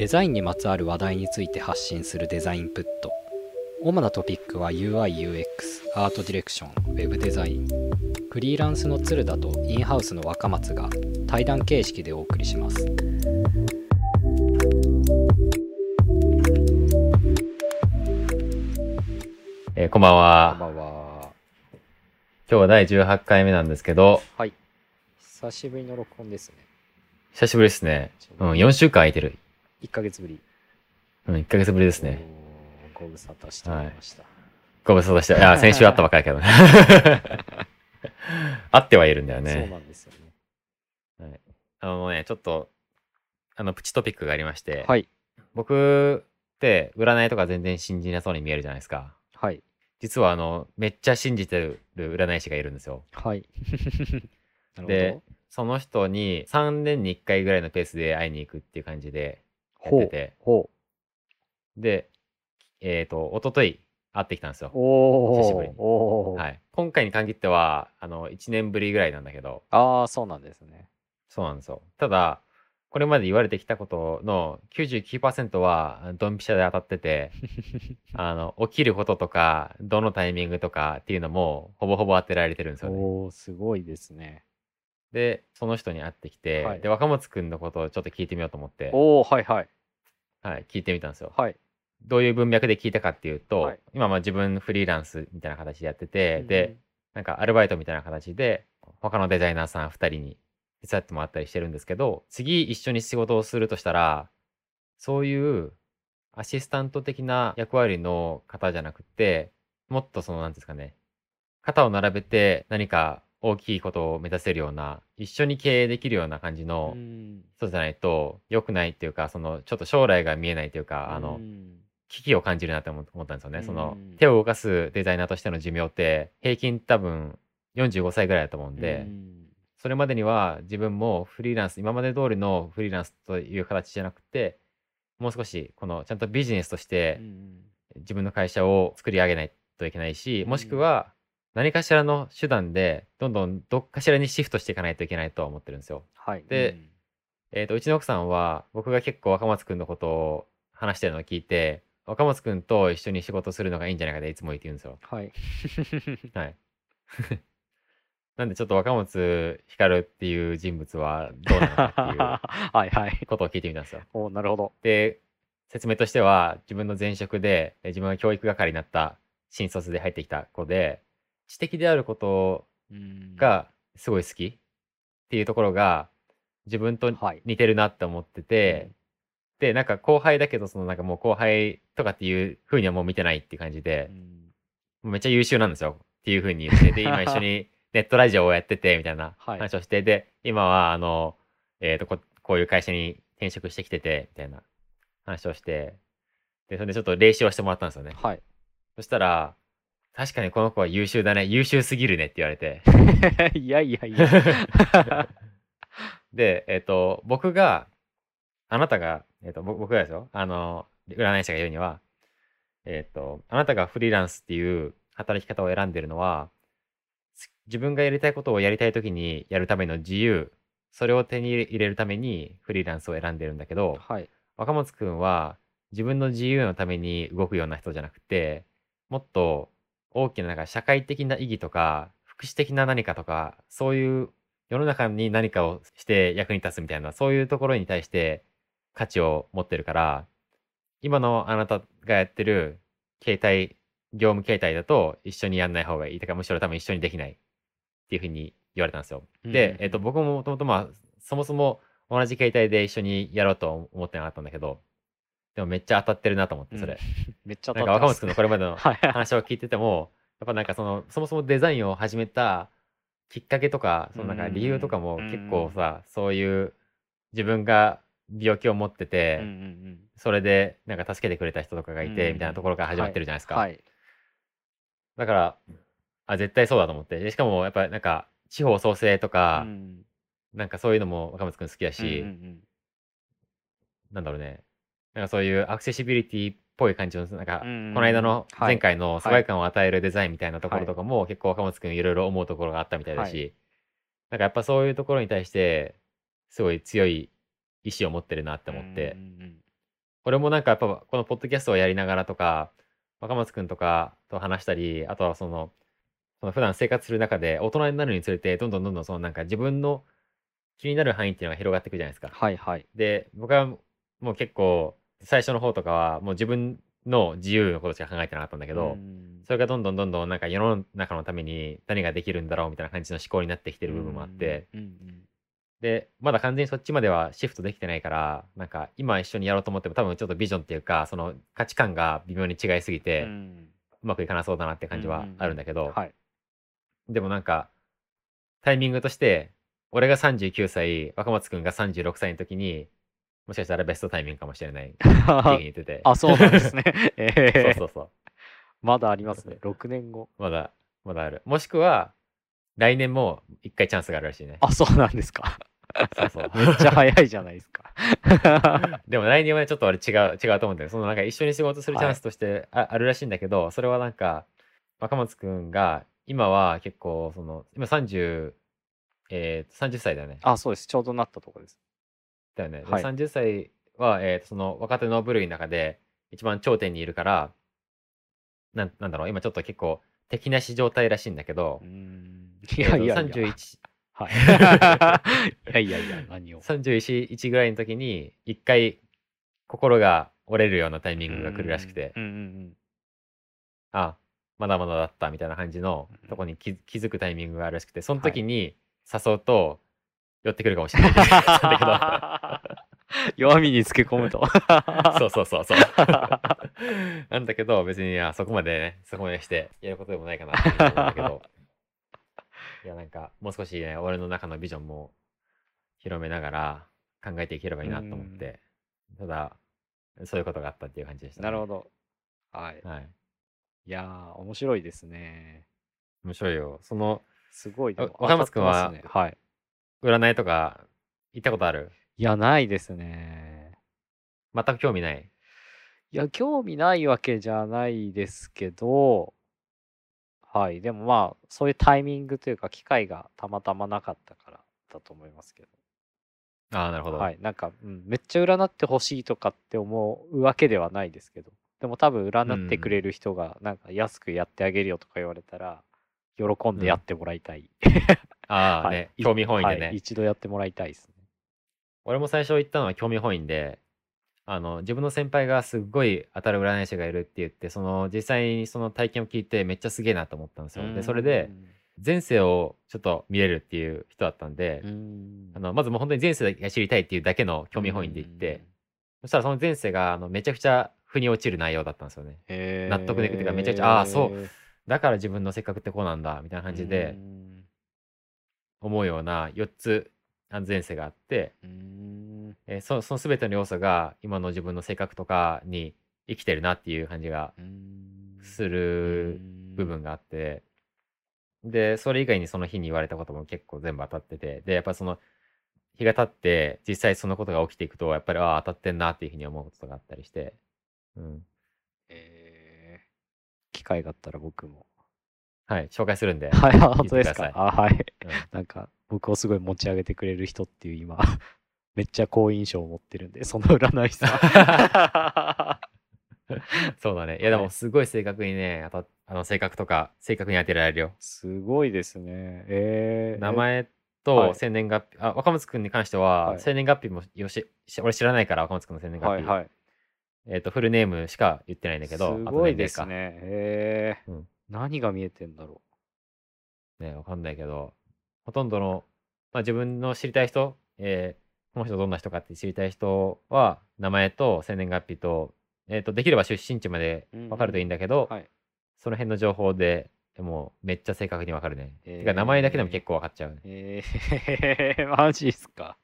デザインにまつわる話題について発信するデザインプット。主なトピックは UI、UX、アートディレクション、ウェブデザイン。フリーランスの鶴田とインハウスの若松が対談形式でお送りします。こんばんは。こんばんは。今日は第18回目なんですけど。はい。久しぶりの録音ですね。久しぶりですね。4週間空いてる。1ヶ月ぶり。1ヶ月ぶりですね。ご無沙汰しておりました。はい、ご無沙汰して、いや、先週会ったばっかりだけどね。会ってはいるんだよね。そうなんですよね。はい、ちょっと、プチトピックがありまして。はい。僕って、占いとか全然信じなそうに見えるじゃないですか。はい。実はめっちゃ信じてる占い師がいるんですよ。はい。で、その人に3年に1回ぐらいのペースで会いに行くっていう感じでやってて、で、おととい会ってきたんですよ。久しぶりに。はい。今回に限っては1年ぶりぐらいなんだけど。ああ、そうなんですね。そうなんですよ。ただこれまで言われてきたことの 99% はドンピシャで当たってて、起きることとかどのタイミングとかっていうのもほぼほぼ当てられてるんですよね。おお、すごいですね。でその人に会ってきて、はい、で若松くんのことをちょっと聞いてみようと思って、おお、はいはいはい、聞いてみたんですよ。はい。どういう文脈で聞いたかっていうと、はい、今自分フリーランスみたいな形でやってて、うん、でなんかアルバイトみたいな形で他のデザイナーさん2人に手伝ってもらったりしてるんですけど、次一緒に仕事をするとしたらそういうアシスタント的な役割の方じゃなくて、もっと何ですかね、肩を並べて何か大きいことを目指せるような、一緒に経営できるような感じの人じゃないと良くないっていうか、ちょっと将来が見えないというか、危機を感じるなって思ったんですよね。手を動かすデザイナーとしての寿命って平均多分45歳ぐらいだと思うんで、それまでには自分もフリーランス、今まで通りのフリーランスという形じゃなくて、もう少しちゃんとビジネスとして自分の会社を作り上げないといけないし、もしくは何かしらの手段でどんどんどっかしらにシフトしていかないといけないとは思ってるんですよ。はい、で、うちの奥さんは僕が結構若松くんのことを話してるのを聞いて、若松くんと一緒に仕事するのがいいんじゃないかっていつも言ってるんですよ。はい。はい。なんでちょっと若松光っていう人物はどうなのかっていうことを聞いてみたんですよ。はいはい、お、なるほど。で、説明としては自分の前職で自分が教育係になった新卒で入ってきた子で、知的であることがすごい好きっていうところが自分と似てるなって思ってて、はい、でなんか後輩だけどなんかもう後輩とかっていうふうにはもう見てないっていう感じで、めっちゃ優秀なんですよっていうふうに言って、で今一緒にネットラジオをやっててみたいな話をして、はい、で今はこういう会社に転職してきててみたいな話をして、でそれでちょっと練習をしてもらったんですよね。はい、そしたら確かにこの子は優秀だね、優秀すぎるねって言われていやいやいやで僕があなたが、僕がですよ、占い師が言うにはあなたがフリーランスっていう働き方を選んでるのは、自分がやりたいことをやりたい時にやるための自由、それを手に入れるためにフリーランスを選んでるんだけど、はい、若松くんは自分の自由のために動くような人じゃなくて、もっと大きな、なんか社会的な意義とか福祉的な何かとか、そういう世の中に何かをして役に立つみたいな、そういうところに対して価値を持ってるから、今のあなたがやってる業務形態だと一緒にやんない方がいいとか、むしろ多分一緒にできないっていうふうに言われたんですよ。で、僕ももともとそもそも同じ形態で一緒にやろうと思ってなかったんだけど、でもめっちゃ当たってるなと思って、それ、めっちゃ当たってますね。若松くんのこれまでの話を聞いててもやっぱなんかそもそもデザインを始めたきっかけとか、なんか理由とかも結構さ、そういう自分が病気を持ってて、それでなんか助けてくれた人とかがいてみたいなところから始まってるじゃないですか。はいはい、だから絶対そうだと思って、でしかもやっぱなんか地方創生とか、なんかそういうのも若松くん好きだし、なんだろうね、なんかそういうアクセシビリティっぽい感じの、なんかこの間の前回の疎外感を与えるデザインみたいなところとかも結構若松くんいろいろ思うところがあったみたいだし、なんかやっぱそういうところに対してすごい強い意志を持ってるなって思って、俺もなんかやっぱこのポッドキャストをやりながらとか、若松くんとかと話したり、あとはその普段生活する中で大人になるにつれて、どんどんそのなんか自分の気になる範囲っていうのが広がってくるじゃないですか。はいはい。で、僕はもう結構最初の方とかはもう自分の自由のことしか考えてなかったんだけど、それがどんどんなんか世の中のために何ができるんだろうみたいな感じの思考になってきてる部分もあって、でまだ完全にそっちまではシフトできてないから、なんか今一緒にやろうと思っても多分ちょっとビジョンっていうかその価値観が微妙に違いすぎてうまくいかなそうだなって感じはあるんだけど、でもなんかタイミングとして俺が39歳、若松くんが36歳の時にもしかしたらベストタイミングかもしれないって言っててあ、そうなんですね。そうまだありますね。6年後まだある。もしくは来年も1回チャンスがあるらしいね。あ、そうなんですか。そうめっちゃ早いじゃないですか。でも来年はちょっとあれ違うと思うんだけど、そのなんか一緒に仕事するチャンスとしてあるらしいんだけど、それはなんか若松くんが今は結構その今30歳だよね。あ、そうです。ちょうどなったとこですだよね。はい、30歳は、その若手の部類の中で一番頂点にいるから、なんだろう、今ちょっと結構敵なし状態らしいんだけど、31、何を31ぐらいの時に一回心が折れるようなタイミングが来るらしくて、あ、まだまだだったみたいな感じのとこに気づくタイミングがあるらしくて、その時に誘うと寄ってくるかもしれないだけど弱みにつけ込むとそうなんだけど、別にそこまでしてやることでもないかなって思うんだけどいや、なんかもう少しね、俺の中のビジョンも広めながら考えていければいいなと思って、ただそういうことがあったっていう感じでしたね。なるほど。はい、いやー面白いですね。面白いよ。そのすごいでも若松くんは、はい、占いとか行ったことある？いや、ないですね。全く興味ない？いや、興味ないわけじゃないですけど、はい、でもまあそういうタイミングというか機会がたまたまなかったからだと思いますけど。ああ、なるほど。はい、なんか、めっちゃ占ってほしいとかって思うわけではないですけど、でも多分占ってくれる人がなんか安くやってあげるよとか言われたら喜んでやってもらいたい。ああね、はい、興味本位でね、はい、一度やってもらいたいですね。俺も最初行ったのは興味本位で、自分の先輩がすっごい当たる占い師がいるって言って、その実際にその体験を聞いてめっちゃすげえなと思ったんですよ。でそれで前世をちょっと見れるっていう人だったんで、まずもう本当に前世が知りたいっていうだけの興味本位で行って、そしたらその前世がめちゃくちゃ腑に落ちる内容だったんですよね。納得できるというか、めちゃくちゃ、ああそうだから自分の性格ってこうなんだみたいな感じで思うような4つ前世があって、その全ての要素が今の自分の性格とかに生きてるなっていう感じがする部分があって、でそれ以外にその日に言われたことも結構全部当たってて、でやっぱその日が経って実際そのことが起きていくと、やっぱりああ当たってんなっていうふうに思うことがあったりして、機会があったら僕も紹介するんで。はい、本当ですか。あ、はい。なんか僕をすごい持ち上げてくれる人っていう、今めっちゃ好印象を持ってるんで、その占い師さん。そうだね。いやでもすごい正確にね、正確に当てられるよ。すごいですね。名前と生年月日、若松くんに関しては生年月日も俺知らないから、若松くんの生年月日。フルネームしか言ってないんだけど。すごいですね。何が見えてんだろうね、わかんないけど、ほとんどの、自分の知りたい人、この人どんな人かって知りたい人は名前と生年月日と、できれば出身地までわかるといいんだけど、その辺の情報でもうめっちゃ正確にわかるね。てか名前だけでも結構わかっちゃうね。マジっすか。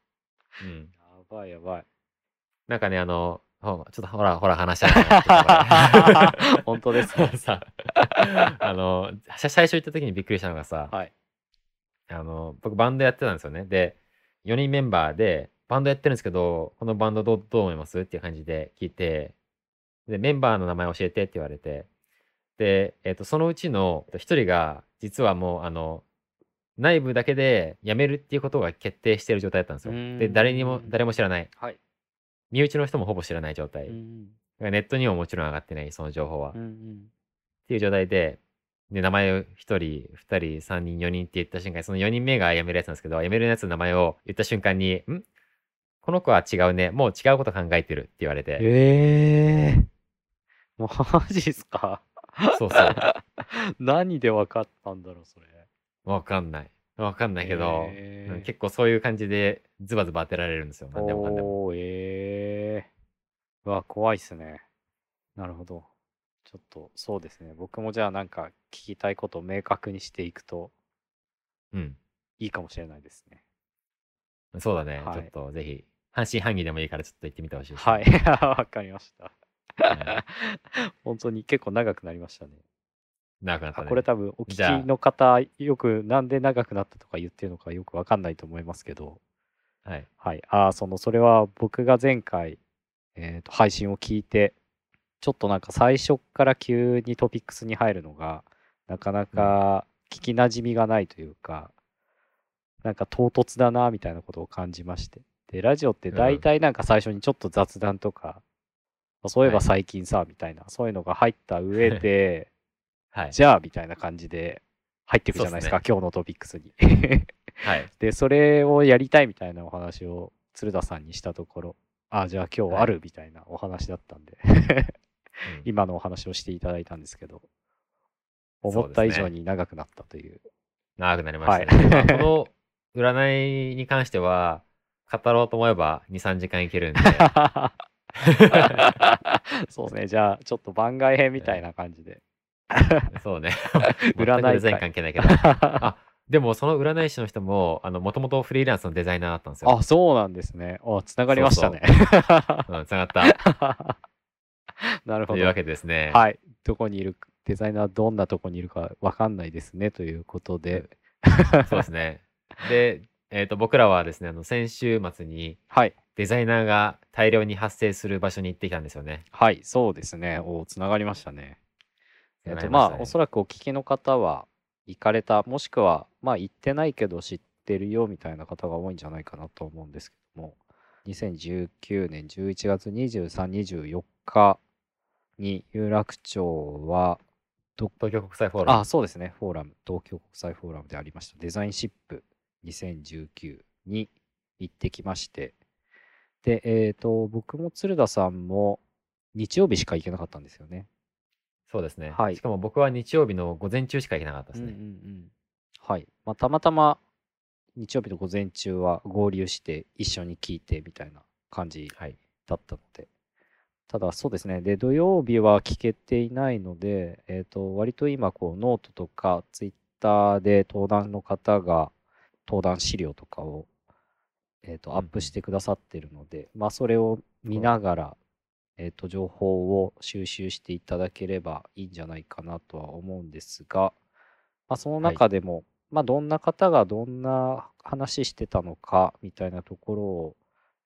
やばいやばい。なんかね、ちょっとほら話し合い本当ですか。さ、最初行った時にびっくりしたのがさ、僕バンドやってたんですよね。で4人メンバーでバンドやってるんですけど、このバンドどう思いますっていう感じで聞いて、でメンバーの名前教えてって言われて、で、そのうちの1人が実はもう内部だけで辞めるっていうことが決定してる状態だったんですよ。で誰も知らない、身内の人もほぼ知らない状態、うん、ネットにももちろん上がってないその情報は、うんうん、っていう状態で、で名前を1人2人3人4人って言った瞬間に、その4人目が辞めるやつなんですけど、辞めるやつの名前を言った瞬間に「んこの子は違うね、もう違うこと考えてる」って言われて、マジっすか。そうそう何で分かったんだろうそれ。分かんないけど、結構そういう感じでズバズバ当てられるんですよ。何でもかんでも。うわ怖いっすね。なるほど。ちょっとそうですね、僕もじゃあなんか聞きたいことを明確にしていくと、うん、いいかもしれないですね。そうだね、はい、ちょっとぜひ半信半疑でもいいからちょっと言ってみてほしいです。はいわかりました、うん、本当に結構長くなりましたね。長くなったね。これ多分お聞きの方、よくなんで長くなったとか言ってるのかよく分かんないと思いますけど、はい、はい、それは僕が前回、配信を聞いて、ちょっとなんか最初から急にトピックスに入るのがなかなか聞きなじみがないというか、なんか唐突だなみたいなことを感じまして、でラジオって大体なんか最初にちょっと雑談とか、そういえば最近さみたいな、そういうのが入った上でじゃあみたいな感じで入っていくじゃないですか、今日のトピックスにでそれをやりたいみたいなお話を鶴田さんにしたところ、あじゃあ今日あるみたいなお話だったんで今のお話をしていただいたんですけど、思った以上に長くなったという。長くなりましたね、はい、この占いに関しては語ろうと思えば 2,3 時間いけるんでそうですね、じゃあちょっと番外編みたいな感じでそうね占い全然関係ないけどあでもその占い師の人ももともとフリーランスのデザイナーだったんですよ。あそうなんですね。あつながりましたね。つながったなるほど。というわけですね。はい。どこにいるデザイナーどんなとこにいるか分かんないですねということで。そうですね。で、僕らはですね先週末にデザイナーが大量に発生する場所に行ってきたんですよね。はい、そうですね。おつながりましたね。まあおそらくお聞きの方は行かれた、もしくはまあ行ってないけど知ってるよみたいな方が多いんじゃないかなと思うんですけども、2019年11月23、24日に有楽町は東京国際フォーラム、あそうですね、フォーラム、東京国際フォーラムでありましたデザインシップ2019に行ってきまして、で僕も鶴田さんも日曜日しか行けなかったんですよね。そうですね、はい、しかも僕は日曜日の午前中しか行けなかったですね、うんうんうん、はい、まあ、たまたま日曜日の午前中は合流して一緒に聞いてみたいな感じだったので、はい、ただそうですね、で土曜日は聞けていないので、割と今こうノートとかツイッターで登壇の方が登壇資料とかを、アップしてくださってるので、うん、まあ、それを見ながら、情報を収集していただければいいんじゃないかなとは思うんですが、まあ、その中でも、はい、まあ、どんな方がどんな話してたのかみたいなとこ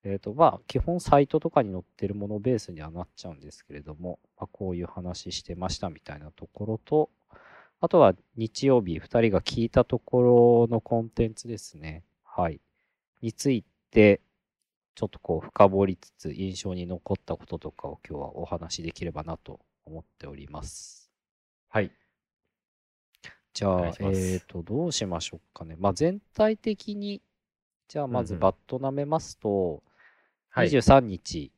ろをまあ基本サイトとかに載ってるものベースにはなっちゃうんですけれども、まあ、こういう話してましたみたいなところと、あとは日曜日2人が聞いたところのコンテンツですね、はい、についてちょっとこう深掘りつつ印象に残ったこととかを今日はお話できればなと思っております。はい、じゃあどうしましょうかね。まあ全体的にじゃあまずバッとなめますと、うんうん、23日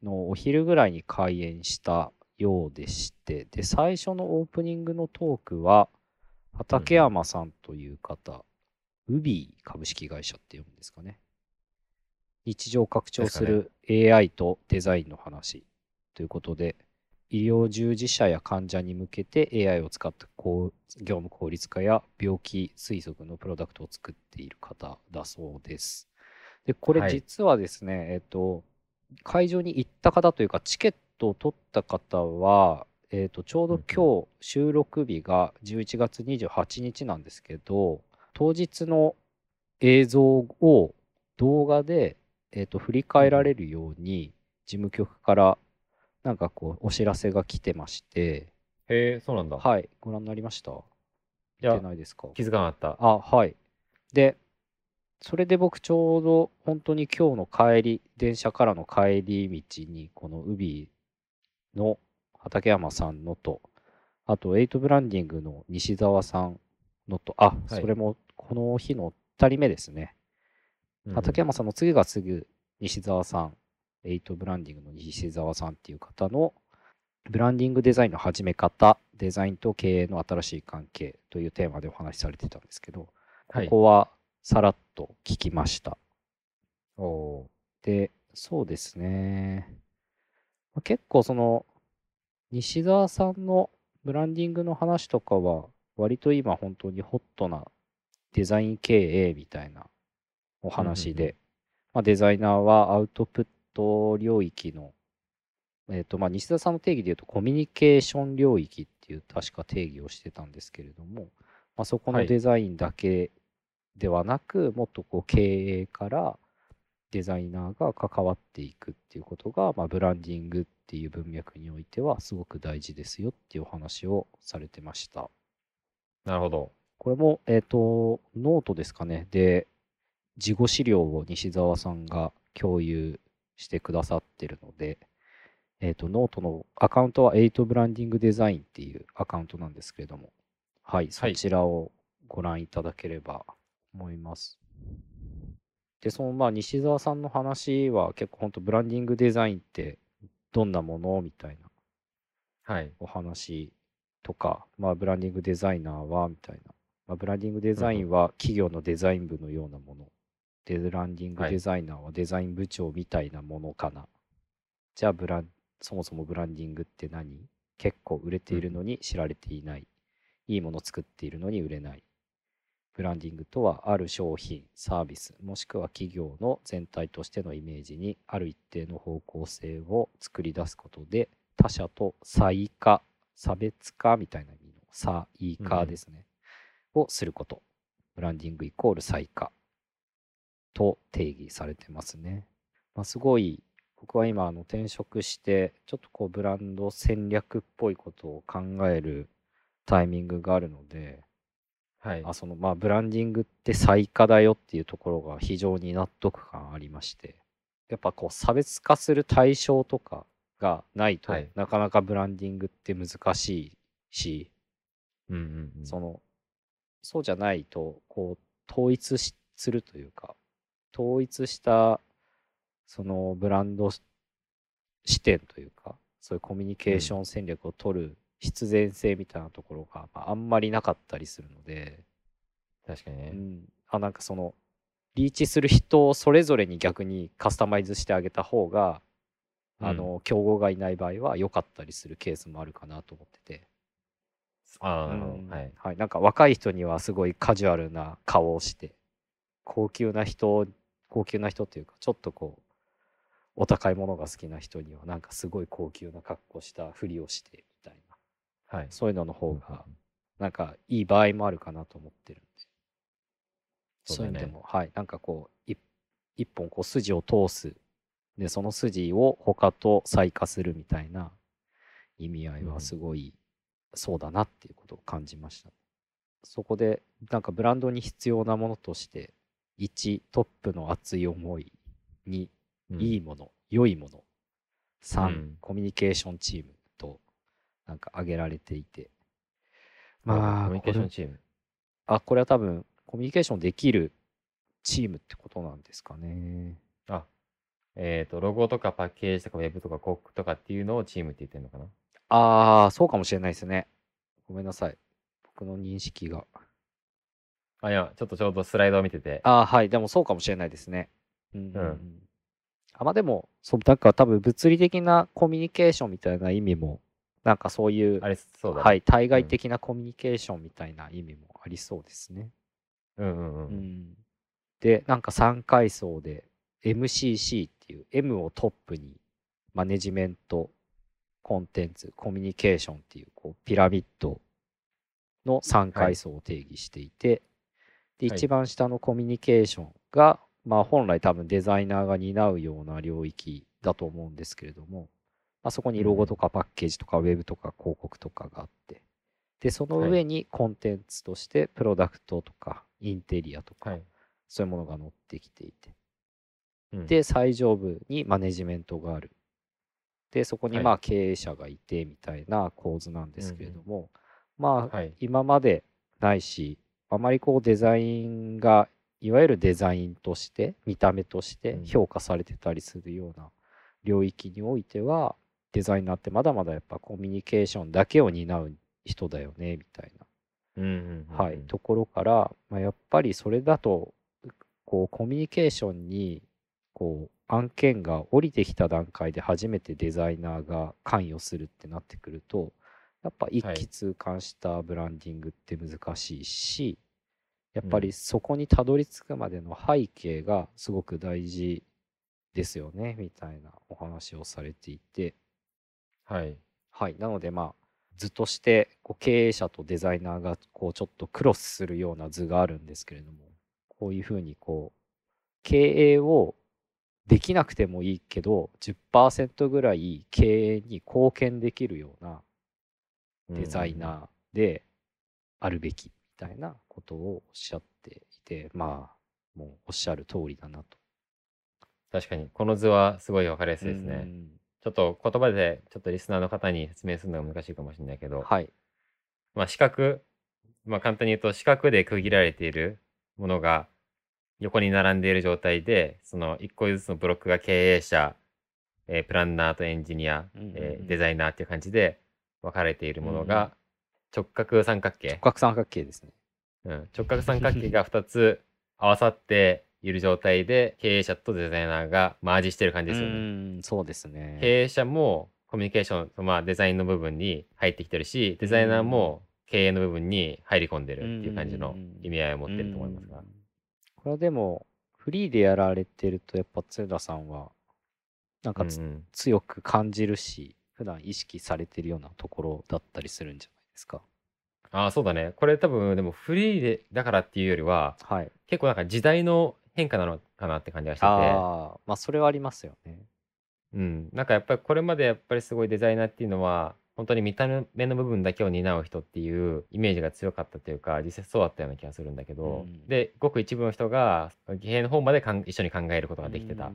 のお昼ぐらいに開演したようでして、はい、で最初のオープニングのトークは畠山さんという方、うん、UBI 株式会社って読むんですかね、日常を拡張する AI とデザインの話ということで、医療従事者や患者に向けて AI を使った業務効率化や病気推測のプロダクトを作っている方だそうです。で、これ実はですね、はい、会場に行った方というか、チケットを取った方は、ちょうど今日収録日が11月28日なんですけど、当日の映像を動画で、振り返られるように、事務局からなんかこうお知らせが来てまして。へえ、そうなんだ。はい、ご覧になりました？いや、見てないですか？気づかなかった。あ、はい。でそれで僕ちょうど本当に今日の帰り、電車からの帰り道にこのUBIの畠山さんのと、あとエイトブランディングの西澤さんのと、あ、はい、それもこの日の2人目ですね。うん、畠山さんの次がすぐ西澤さん、エイトブランディングの西澤さんっていう方のブランディングデザインの始め方、デザインと経営の新しい関係というテーマでお話しされてたんですけど、ここはさらっと聞きました。はい、おで、そうですね。結構その西澤さんのブランディングの話とかは割と今本当にホットなデザイン経営みたいなお話で、うんうん、まあ、デザイナーはアウトプット領域のまあ西澤さんの定義でいうとコミュニケーション領域っていう確か定義をしてたんですけれども、まあ、そこのデザインだけではなく、はい、もっとこう経営からデザイナーが関わっていくっていうことが、まあ、ブランディングっていう文脈においてはすごく大事ですよっていうお話をされてました。なるほど。これも、ノートですかね。で、事後資料を西澤さんが共有してくださってるので、ノートのアカウントは8ブランディングデザインっていうアカウントなんですけれども、はい、そちらをご覧いただければ思います。はい、で、そのまあ西澤さんの話は結構本当ブランディングデザインってどんなものみたいなお話とか、はい、まあ、ブランディングデザイナーはみたいな、まあ、ブランディングデザインは企業のデザイン部のようなもの、でブランディングデザイナーはデザイン部長みたいなものかな、はい、じゃあそもそもブランディングって何？結構売れているのに知られていない。いいもの作っているのに売れない。ブランディングとは、ある商品、サービス、もしくは企業の全体としてのイメージにある一定の方向性を作り出すことで、他者と差異化、差別化みたいな意味の差異化ですね、うん、をすること。ブランディングイコール差異化と定義されてますね。まあ、すごい僕は今転職してちょっとこうブランド戦略っぽいことを考えるタイミングがあるので、はい、あ、そのまあブランディングって差異化だよっていうところが非常に納得感ありまして、やっぱこう差別化する対象とかがないとなかなかブランディングって難しいし、はい、そうじゃないとこう統一するというか、統一したそのブランド視点というか、そういうコミュニケーション戦略を取る必然性みたいなところがあんまりなかったりするので、確かにね、うん、なんかそのリーチする人をそれぞれに逆にカスタマイズしてあげた方が、うん、競合がいない場合は良かったりするケースもあるかなと思ってて、はいはい、なんか若い人にはすごいカジュアルな顔をして、高級な人っていうか、ちょっとこうお高いものが好きな人にはなんかすごい高級な格好したふりをしてみたいな、はい、そういうのの方がなんかいい場合もあるかなと思ってるんで、そういうのでも、はい、なんかこう一本こう筋を通す、でその筋を他と差異化するみたいな意味合いはすごいそうだなっていうことを感じました、ね、そこでなんかブランドに必要なものとして1、トップの熱い思い、2、いいもの、良いもの、3、うん、コミュニケーションチームとなんか挙げられていて、まあコミュニケーションチーム、これは多分コミュニケーションできるチームってことなんですかね。ロゴとかパッケージとかウェブとか広告とかっていうのをチームって言ってるのかな。そうかもしれないですね。ごめんなさい、僕の認識が。いや、ちょうどスライドを見てて。はい、でもそうかもしれないですね。うん、うん。まあでも、なんか多分物理的なコミュニケーションみたいな意味も、なんかそういう、はい、対外的なコミュニケーションみたいな意味もありそうですね。うんうんうん。うん、で、なんか3階層で MCC っていう M をトップにマネジメント、コンテンツ、コミュニケーションっていう、こうピラミッドの3階層を定義していて、はい、で一番下のコミュニケーションが、まあ、本来多分デザイナーが担うような領域だと思うんですけれども、まあ、そこにロゴとかパッケージとかウェブとか広告とかがあって、でその上にコンテンツとしてプロダクトとかインテリアとか、はい、そういうものが載ってきていて、うん、で最上部にマネジメントがある、でそこにまあ経営者がいてみたいな構図なんですけれども、まあ今までないし、あまりこうデザインがいわゆるデザインとして見た目として評価されてたりするような領域においては、デザイナーってまだまだやっぱコミュニケーションだけを担う人だよねみたいな、はい、ところから、まあ、やっぱりそれだとこうコミュニケーションにこう案件が降りてきた段階で初めてデザイナーが関与するってなってくると、やっぱ一気通貫したブランディングって難しいし、やっぱりそこにたどり着くまでの背景がすごく大事ですよねみたいなお話をされていて、はい、はい、なのでまあ図としてこう経営者とデザイナーがこうちょっとクロスするような図があるんですけれども、こういうふうにこう経営をできなくてもいいけど 10% ぐらい経営に貢献できるようなデザイナーであるべきみたいなことをおっしゃっていて、まあもうおっしゃる通りだなと。確かにこの図はすごい分かりやすいですね。ちょっと言葉でちょっとリスナーの方に説明するのが難しいかもしれないけど、はい、まあ四角、まあ簡単に言うと四角で区切られているものが横に並んでいる状態で、その一個ずつのブロックが経営者、プランナーとエンジニア、デザイナーっていう感じで分かれているものが直角三角形、直角三角形ですね、うん、直角三角形が2つ合わさっている状態で経営者とデザイナーがマージしてる感じですよね。そうですね。経営者もコミュニケーション、まあ、デザインの部分に入ってきてるし、デザイナーも経営の部分に入り込んでるっていう感じの意味合いを持ってると思いますが、これでもフリーでやられてるとやっぱ鶴田さんはなんか強く感じるし、普段意識されてるようなところだったりするんじゃないですか。ああそうだね。これ多分でもフリーでだからっていうよりは、はい、結構なんか時代の変化なのかなって感じがしてて、あまあそれはありますよね。うん、なんかやっぱりこれまでやっぱりすごいデザイナーっていうのは本当に見た目の部分だけを担う人っていうイメージが強かったというか、実際そうだったような気がするんだけど、でごく一部の人が技編の方まで一緒に考えることができてた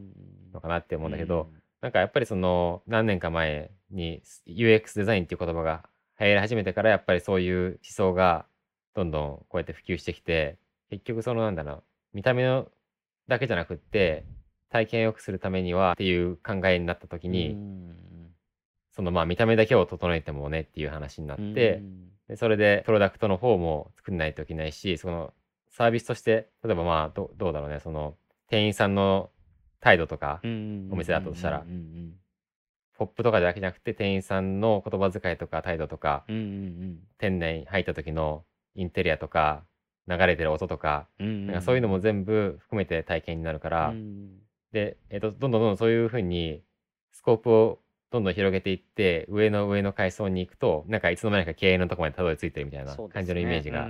のかなって思うんだけど、なんかやっぱりその何年か前に UX デザインっていう言葉が流行り始めてから、やっぱりそういう思想がどんどんこうやって普及してきて、結局そのなんだろう、見た目のだけじゃなくって体験を良くするためにはっていう考えになった時に、そのまあ見た目だけを整えてもねっていう話になって、でそれでプロダクトの方も作んないといけないし、そのサービスとして例えばまあ どうだろうね、その店員さんの態度とかお店だとしたらポップとかだけじゃなくて、店員さんの言葉遣いとか態度とか、店内に入った時のインテリアとか流れてる音とか、なんかそういうのも全部含めて体験になるから、で、どんどんそういうふうにスコープをどんどん広げていって上の階層に行くと、なんかいつの間にか経営のとこまでたどり着いてるみたいな感じのイメージが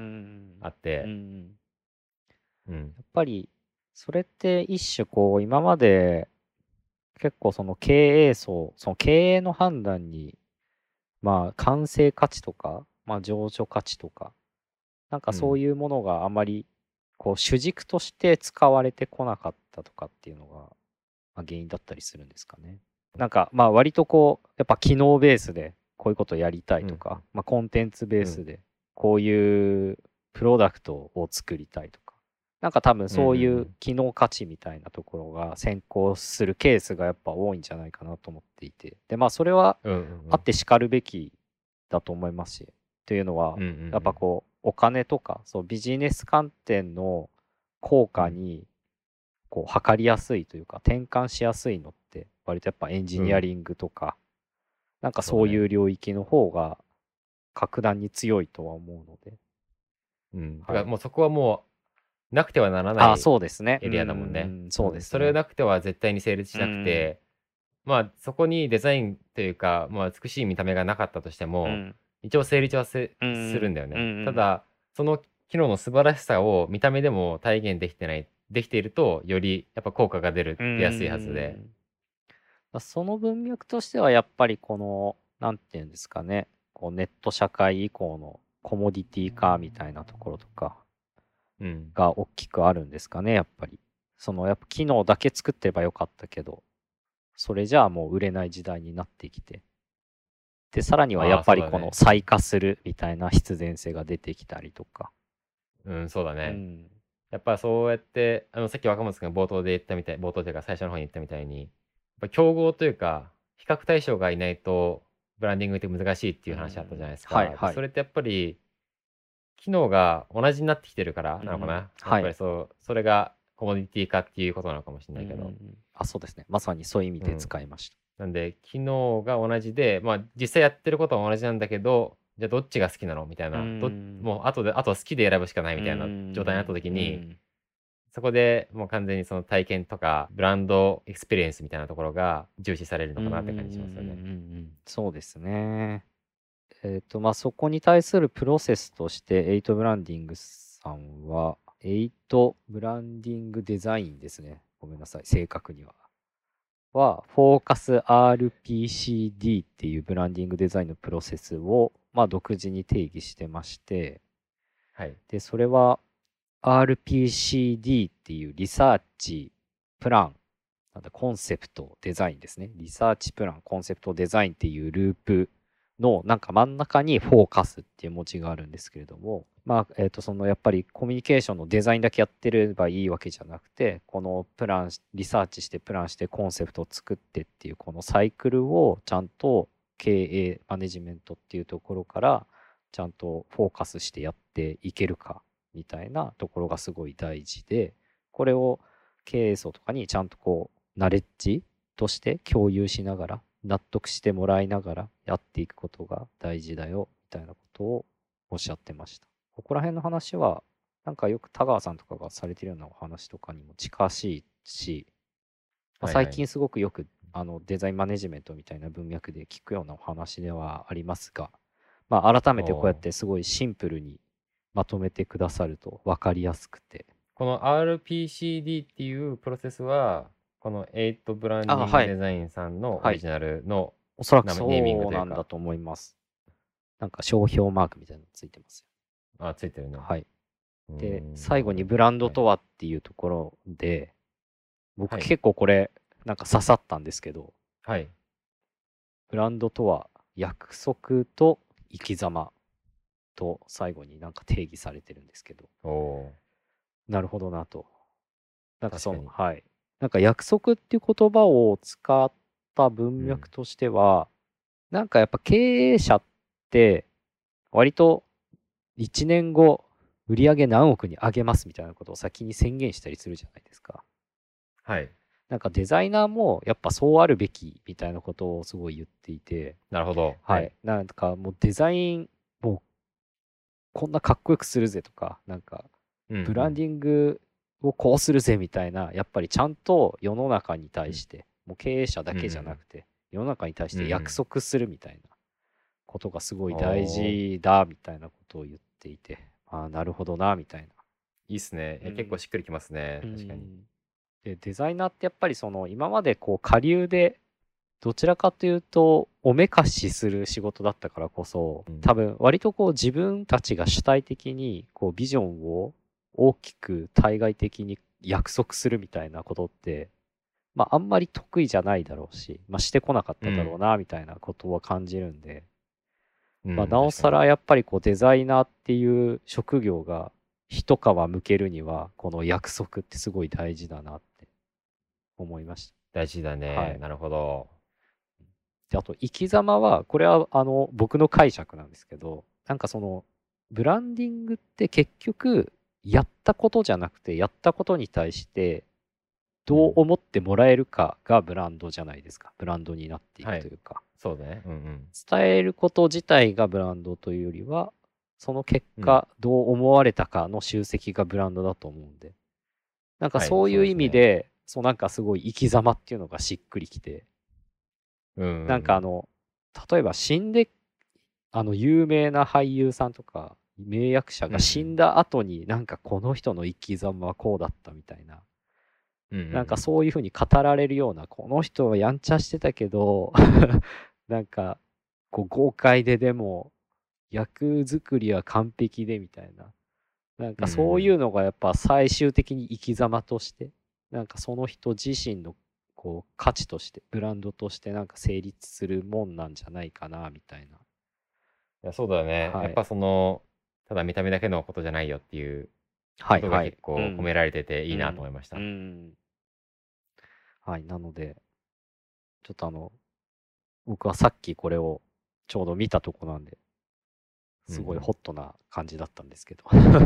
あって、やっぱりそれって一種こう今まで結構その経営層、その経営の判断にまあ完成価値とか、まあ、情緒価値とか、なんかそういうものがあまりこう主軸として使われてこなかったとかっていうのがまあ原因だったりするんですかね。なんかまあ割とこうやっぱ機能ベースでこういうことやりたいとか、まあコンテンツベースでこういうプロダクトを作りたいとか、なんか多分そういう機能価値みたいなところが先行するケースがやっぱ多いんじゃないかなと思っていて、でまあそれはあってしかるべきだと思いますし、というのはやっぱこうお金とかそうビジネス観点の効果にこう測りやすいというか転換しやすいのって割とやっぱエンジニアリングとか、なんかそういう領域の方が格段に強いとは思うので、だからもうそこはもうなくてはならないエリアだもんね。そうですね。それがなくては絶対に成立しなくて、まあそこにデザインというか、まあ美しい見た目がなかったとしても、一応成立はするんだよね。ただその機能の素晴らしさを見た目でも体現できてない。できているとよりやっぱ効果が出やすいはずで、その文脈としてはやっぱりこのなんていうんですかね、こうネット社会以降のコモディティ化みたいなところとか、が大きくあるんですかね、やっぱり。やっぱ機能だけ作ってればよかったけど、それじゃあもう売れない時代になってきて。で、さらにはやっぱりこの差異化するみたいな必然性が出てきたりとか。うん、そうだね。うん、やっぱそうやって、さっき若松君が冒頭で言ったみたい、冒頭というか最初の方に言ったみたいに、やっぱ競合というか、比較対象がいないとブランディングって難しいっていう話あったじゃないですか。はいはい、それってやっぱり機能が同じになってきてるからなのかな。やっぱりそれがコモディティ化っていうことなのかもしれないけど。あ、そうですね。まさにそういう意味で使いました。なんで機能が同じで、まあ実際やってることは同じなんだけど、じゃあどっちが好きなのみたいな、もうあとは好きで選ぶしかないみたいな状態になった時に、そこでもう完全にその体験とかブランドエクスペリエンスみたいなところが重視されるのかなって感じしますよね。そうですね。そこに対するプロセスとして8ブランディングさんは8ブランディングデザインですね。ごめんなさい、正確にはフォーカス RPCD っていうブランディングデザインのプロセスをまあ独自に定義してまして、はい、でそれはRPCD っていうリサーチ、プラン、コンセプト、デザインですね。リサーチ、プラン、コンセプト、デザインっていうループのなんか真ん中にフォーカスっていう文字があるんですけれども、まあ、やっぱりコミュニケーションのデザインだけやってればいいわけじゃなくて、このプラン、リサーチしてプランしてコンセプトを作ってっていうこのサイクルをちゃんと経営、マネジメントっていうところからちゃんとフォーカスしてやっていけるか。みたいなところがすごい大事で、これを経営層とかにちゃんとこうナレッジとして共有しながら納得してもらいながらやっていくことが大事だよみたいなことをおっしゃってました。ここら辺の話はなんかよく田川さんとかがされてるようなお話とかにも近しいし、最近すごくよくデザインマネジメントみたいな文脈で聞くようなお話ではありますが、まあ、改めてこうやってすごいシンプルにまとめてくださると分かりやすくて、この RPCD っていうプロセスはこの8ブランディングデザインさんのオリジナルのおそらくそうなんだと思います。なんか商標マークみたいなのついてますよ。あ、ついてるね。はい。で最後にブランドとはっていうところで、僕結構これなんか刺さったんですけど、はい、ブランドとは約束と生き様と最後になんか定義されてるんですけど、なるほどなと。なんかはい、なんか約束っていう言葉を使った文脈としては、なんかやっぱ経営者って割と1年後売り上げ何億に上げますみたいなことを先に宣言したりするじゃないですか。はい。なんかデザイナーもやっぱそうあるべきみたいなことをすごい言っていて、なるほど。はい。なんかもうデザインもうこんなかっこよくするぜとか、なんかブランディングをこうするぜみたいな、やっぱりちゃんと世の中に対して、もう経営者だけじゃなくて、世の中に対して約束するみたいなことがすごい大事だみたいなことを言っていて、ああ、なるほどなみたいな。いいっすね。結構しっくりきますね。確かに。で、デザイナーってやっぱり今までこう下流で、どちらかというとおめかしする仕事だったからこそ、多分割とこう自分たちが主体的にこうビジョンを大きく対外的に約束するみたいなことって、まあ、あんまり得意じゃないだろうし、まあ、してこなかっただろうなみたいなことは感じるんで、まあ、なおさらやっぱりこうデザイナーっていう職業が一皮むけるにはこの約束ってすごい大事だなって思いました。大事だね、はい、なるほど。あと生き様は、これは僕の解釈なんですけど、なんかブランディングって結局やったことじゃなくて、やったことに対してどう思ってもらえるかがブランドじゃないですか。ブランドになっていくというか、はい、そうね、うんうん、伝えること自体がブランドというよりは、その結果どう思われたかの集積がブランドだと思うんで、なんかそういう意味で、はい、そうですね、そう、なんかすごい生き様っていうのがしっくりきて、なんか例えば死んで有名な俳優さんとか名役者が死んだ後に、なんかこの人の生き様はこうだったみたいな、なんかそういうふうに語られるような、この人はやんちゃしてたけどなんかこう豪快で、でも役作りは完璧でみたいな、なんかそういうのがやっぱ最終的に生き様として、なんかその人自身のこう価値として、ブランドとしてなんか成立するもんなんじゃないかなみたいな。いやそうだね、はい、やっぱそのただ見た目だけのことじゃないよっていうことが結構褒められてていいなと思いました。はい、なのでちょっと僕はさっきこれをちょうど見たとこなんですごいホットな感じだったんですけど、なるほ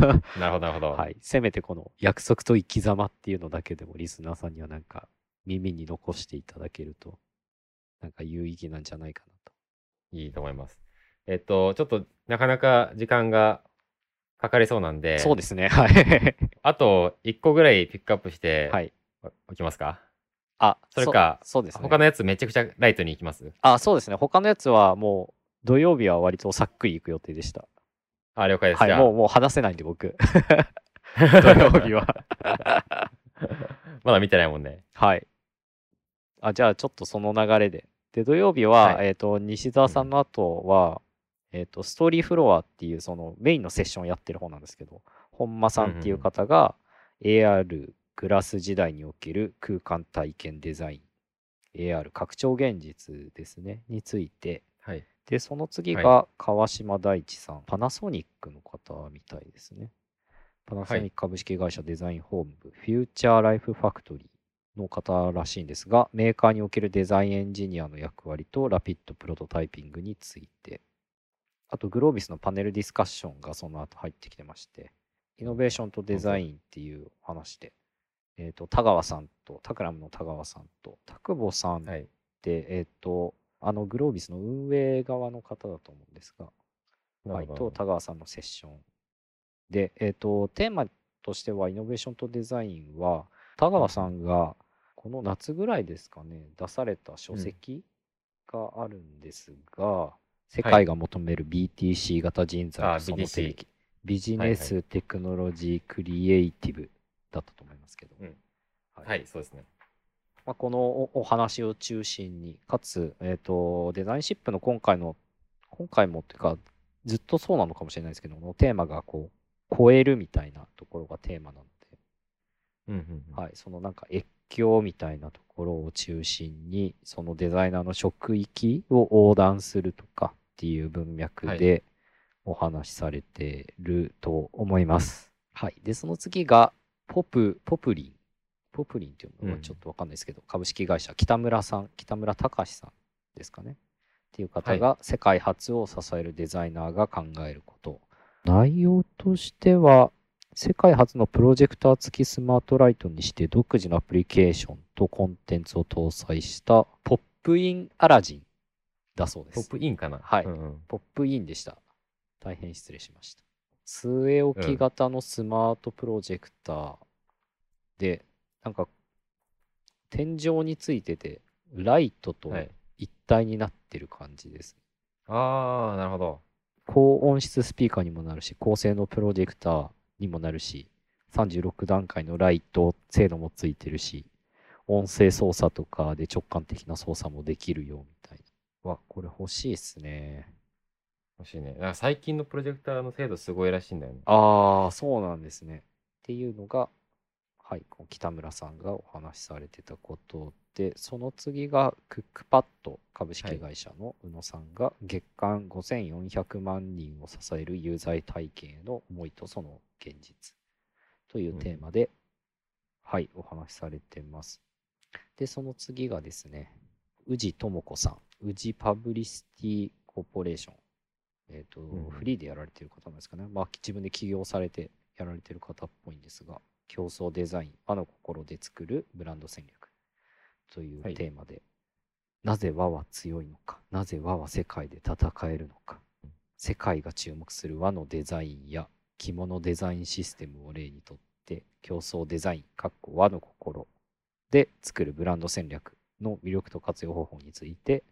どなるほど、はい、せめてこの約束と生き様っていうのだけでもリスナーさんにはなんか耳に残していただけるとなんか有意義なんじゃないかなと。いいと思います。ちょっとなかなか時間がかかりそうなんで、そうですね、はい。あと1個ぐらいピックアップしておきますか、はい、あ、それか、そうですね、他のやつめちゃくちゃライトに行きます。あ、そうですね、他のやつはもう土曜日は割とさっくり行く予定でした。あ、了解です。はい、もう話せないんで僕。土曜日はまだ見てないもんね。はい。あ、じゃあちょっとその流れで。で土曜日は、はい、西澤さんの後は、ストーリーフロアっていうそのメインのセッションやってる方なんですけど、本間さんっていう方が、AR グラス時代における空間体験デザイン、AR 拡張現実ですねについて。はい。でその次が川島大地さん、はい、パナソニックの方みたいですね。パナソニック株式会社デザイン本部、はい、フューチャーライフファクトリーの方らしいんですが、メーカーにおけるデザインエンジニアの役割とラピッドプロトタイピングについて、あとグロービスのパネルディスカッションがその後入ってきてまして、イノベーションとデザインっていう話で、田川さんとタクラムの田川さんと田久保さんって、はい、グロービスの運営側の方だと思うんですが、はい、と田川さんのセッションで、テーマとしてはイノベーションとデザインは田川さんがこの夏ぐらいですかね出された書籍があるんですが、うん、世界が求める BTC 型人材のその定義、ビジネス、はいはい、テクノロジークリエイティブだったと思いますけど、うん、はい、はい、そうですね。まあ、このお話を中心に、かつ、デザインシップの今回もっていうか、ずっとそうなのかもしれないですけど、テーマがこう、超えるみたいなところがテーマなので、うんうんうん、はい、そのなんか越境みたいなところを中心に、そのデザイナーの職域を横断するとかっていう文脈でお話しされてると思います。はい。で、その次が、ポプリンっていうのはちょっと分かんないですけど、うん、株式会社北村隆さんですかねっていう方が、世界初を支えるデザイナーが考えること、はい、内容としては世界初のプロジェクター付きスマートライトにして独自のアプリケーションとコンテンツを搭載したポップインアラジンだそうです。ポップインかな、はい、うんうん、ポップインでした。大変失礼しました。据え置き型のスマートプロジェクターで、なんか天井についててライトと一体になってる感じです、はい、ああ、なるほど。高音質スピーカーにもなるし、高性能プロジェクターにもなるし、36段階のライト精度もついてるし、音声操作とかで直感的な操作もできるよみたいな。わ、これ欲しいっすね。欲しいね。なんか最近のプロジェクターの精度すごいらしいんだよね。ああ、そうなんですね。っていうのが、はい、北村さんがお話しされてたことで、その次がクックパッド株式会社の宇野さんが、月間5400万人を支えるユーザー体験への思いとその現実というテーマで、うん、はい、お話しされてます。で、その次がですね、宇治智子さん、宇治パブリシティコーポレーション、うん、フリーでやられてる方なんですかね。まあ、自分で起業されてやられてる方っぽいんですが、競争デザイン、和の心で作るブランド戦略というテーマで、はい、なぜ和は強いのか、なぜ和は世界で戦えるのか、世界が注目する和のデザインや着物デザインシステムを例にとって、競争デザイン（和の心）で作るブランド戦略の魅力と活用方法について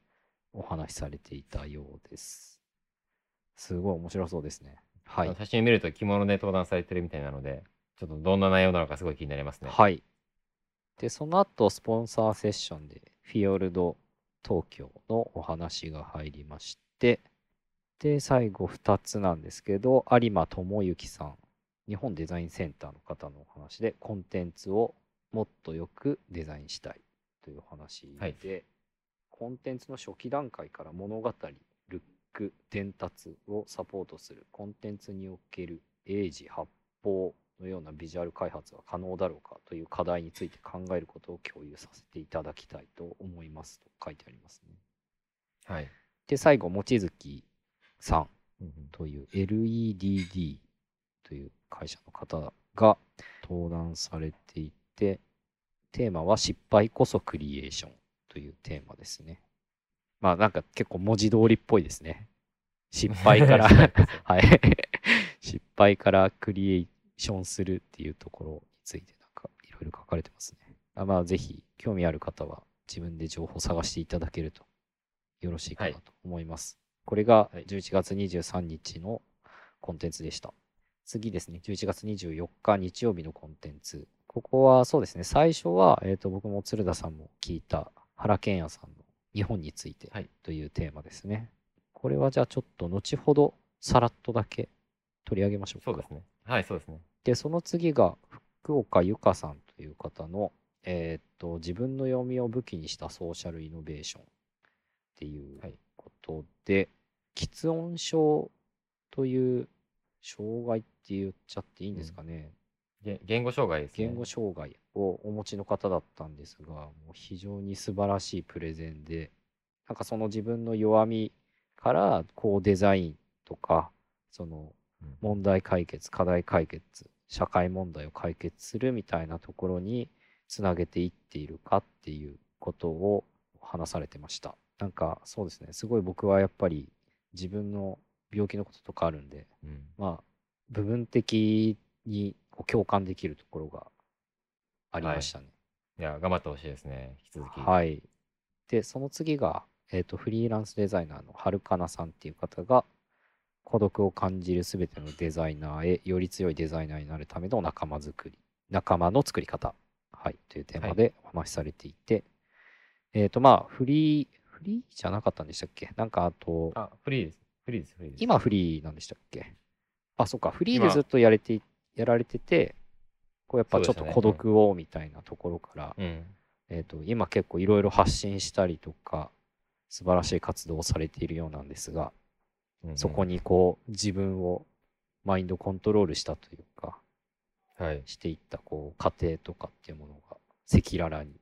お話しされていたようです。すごい面白そうですね、はい、写真見ると着物で登壇されてるみたいなので、ちょっとどんな内容なのかすごい気になりますね。はい。で、その後、スポンサーセッションで、フィヨルド東京のお話が入りまして、で、最後2つなんですけど、有馬智之さん日本デザインセンターの方のお話で、コンテンツをもっとよくデザインしたいという話で、はい、コンテンツの初期段階から物語、ルック、伝達をサポートするコンテンツにおける英字発法のようなビジュアル開発は可能だろうかという課題について考えることを共有させていただきたいと思いますと書いてありますね。はい、で最後、望月さんという LEDD という会社の方が登壇されていて、テーマは失敗こそクリエーションというテーマですね。まあなんか結構文字通りっぽいですね。失敗からはい失敗からクリエーションするっていうところについてなんかいろいろ書かれてますね。まあぜひ興味ある方は自分で情報を探していただけるとよろしいかなと思います。はい、これが11月23日のコンテンツでした。次ですね、11月24日日曜日のコンテンツ。ここはそうですね、最初は、僕も鶴田さんも聞いた原健也さんの日本についてというテーマですね。はい、これはじゃあちょっと後ほどさらっとだけ取り上げましょうか。そうですね。はい、そうですね。で、その次が福岡由香さんという方の、自分の読みを武器にしたソーシャルイノベーションっていう、はい、ことで、喫音症という障害って言っちゃっていいんですかね、うん、言語障害ですね。言語障害をお持ちの方だったんですが、もう非常に素晴らしいプレゼンで、なんかその自分の弱みからこうデザインとか、その問題解決、課題解決、社会問題を解決するみたいなところにつなげていっているかっていうことを話されてました。なんかそうですね、すごい僕はやっぱり自分の病気のこととかあるんで、うん、まあ部分的に共感できるところがありましたね。はい、いや頑張ってほしいですね、引き続き。はい、でその次が、フリーランスデザイナーの春かなさんっていう方が、孤独を感じるすべてのデザイナーへより強いデザイナーになるための仲間の作り方、はい、というテーマでお話しされていて、はい、まあフリーじゃなかったんでしたっけ？なんかあと、あ、フリーです。今フリーなんでしたっけ？あ、そっか、フリーでずっとやられてて、こうやっぱちょっと孤独をみたいなところから、ね、うん、今結構いろいろ発信したりとか、素晴らしい活動をされているようなんですが、うん、そこにこう自分をマインドコントロールしたというか、はい、していったこう過程とかっていうものが赤裸々に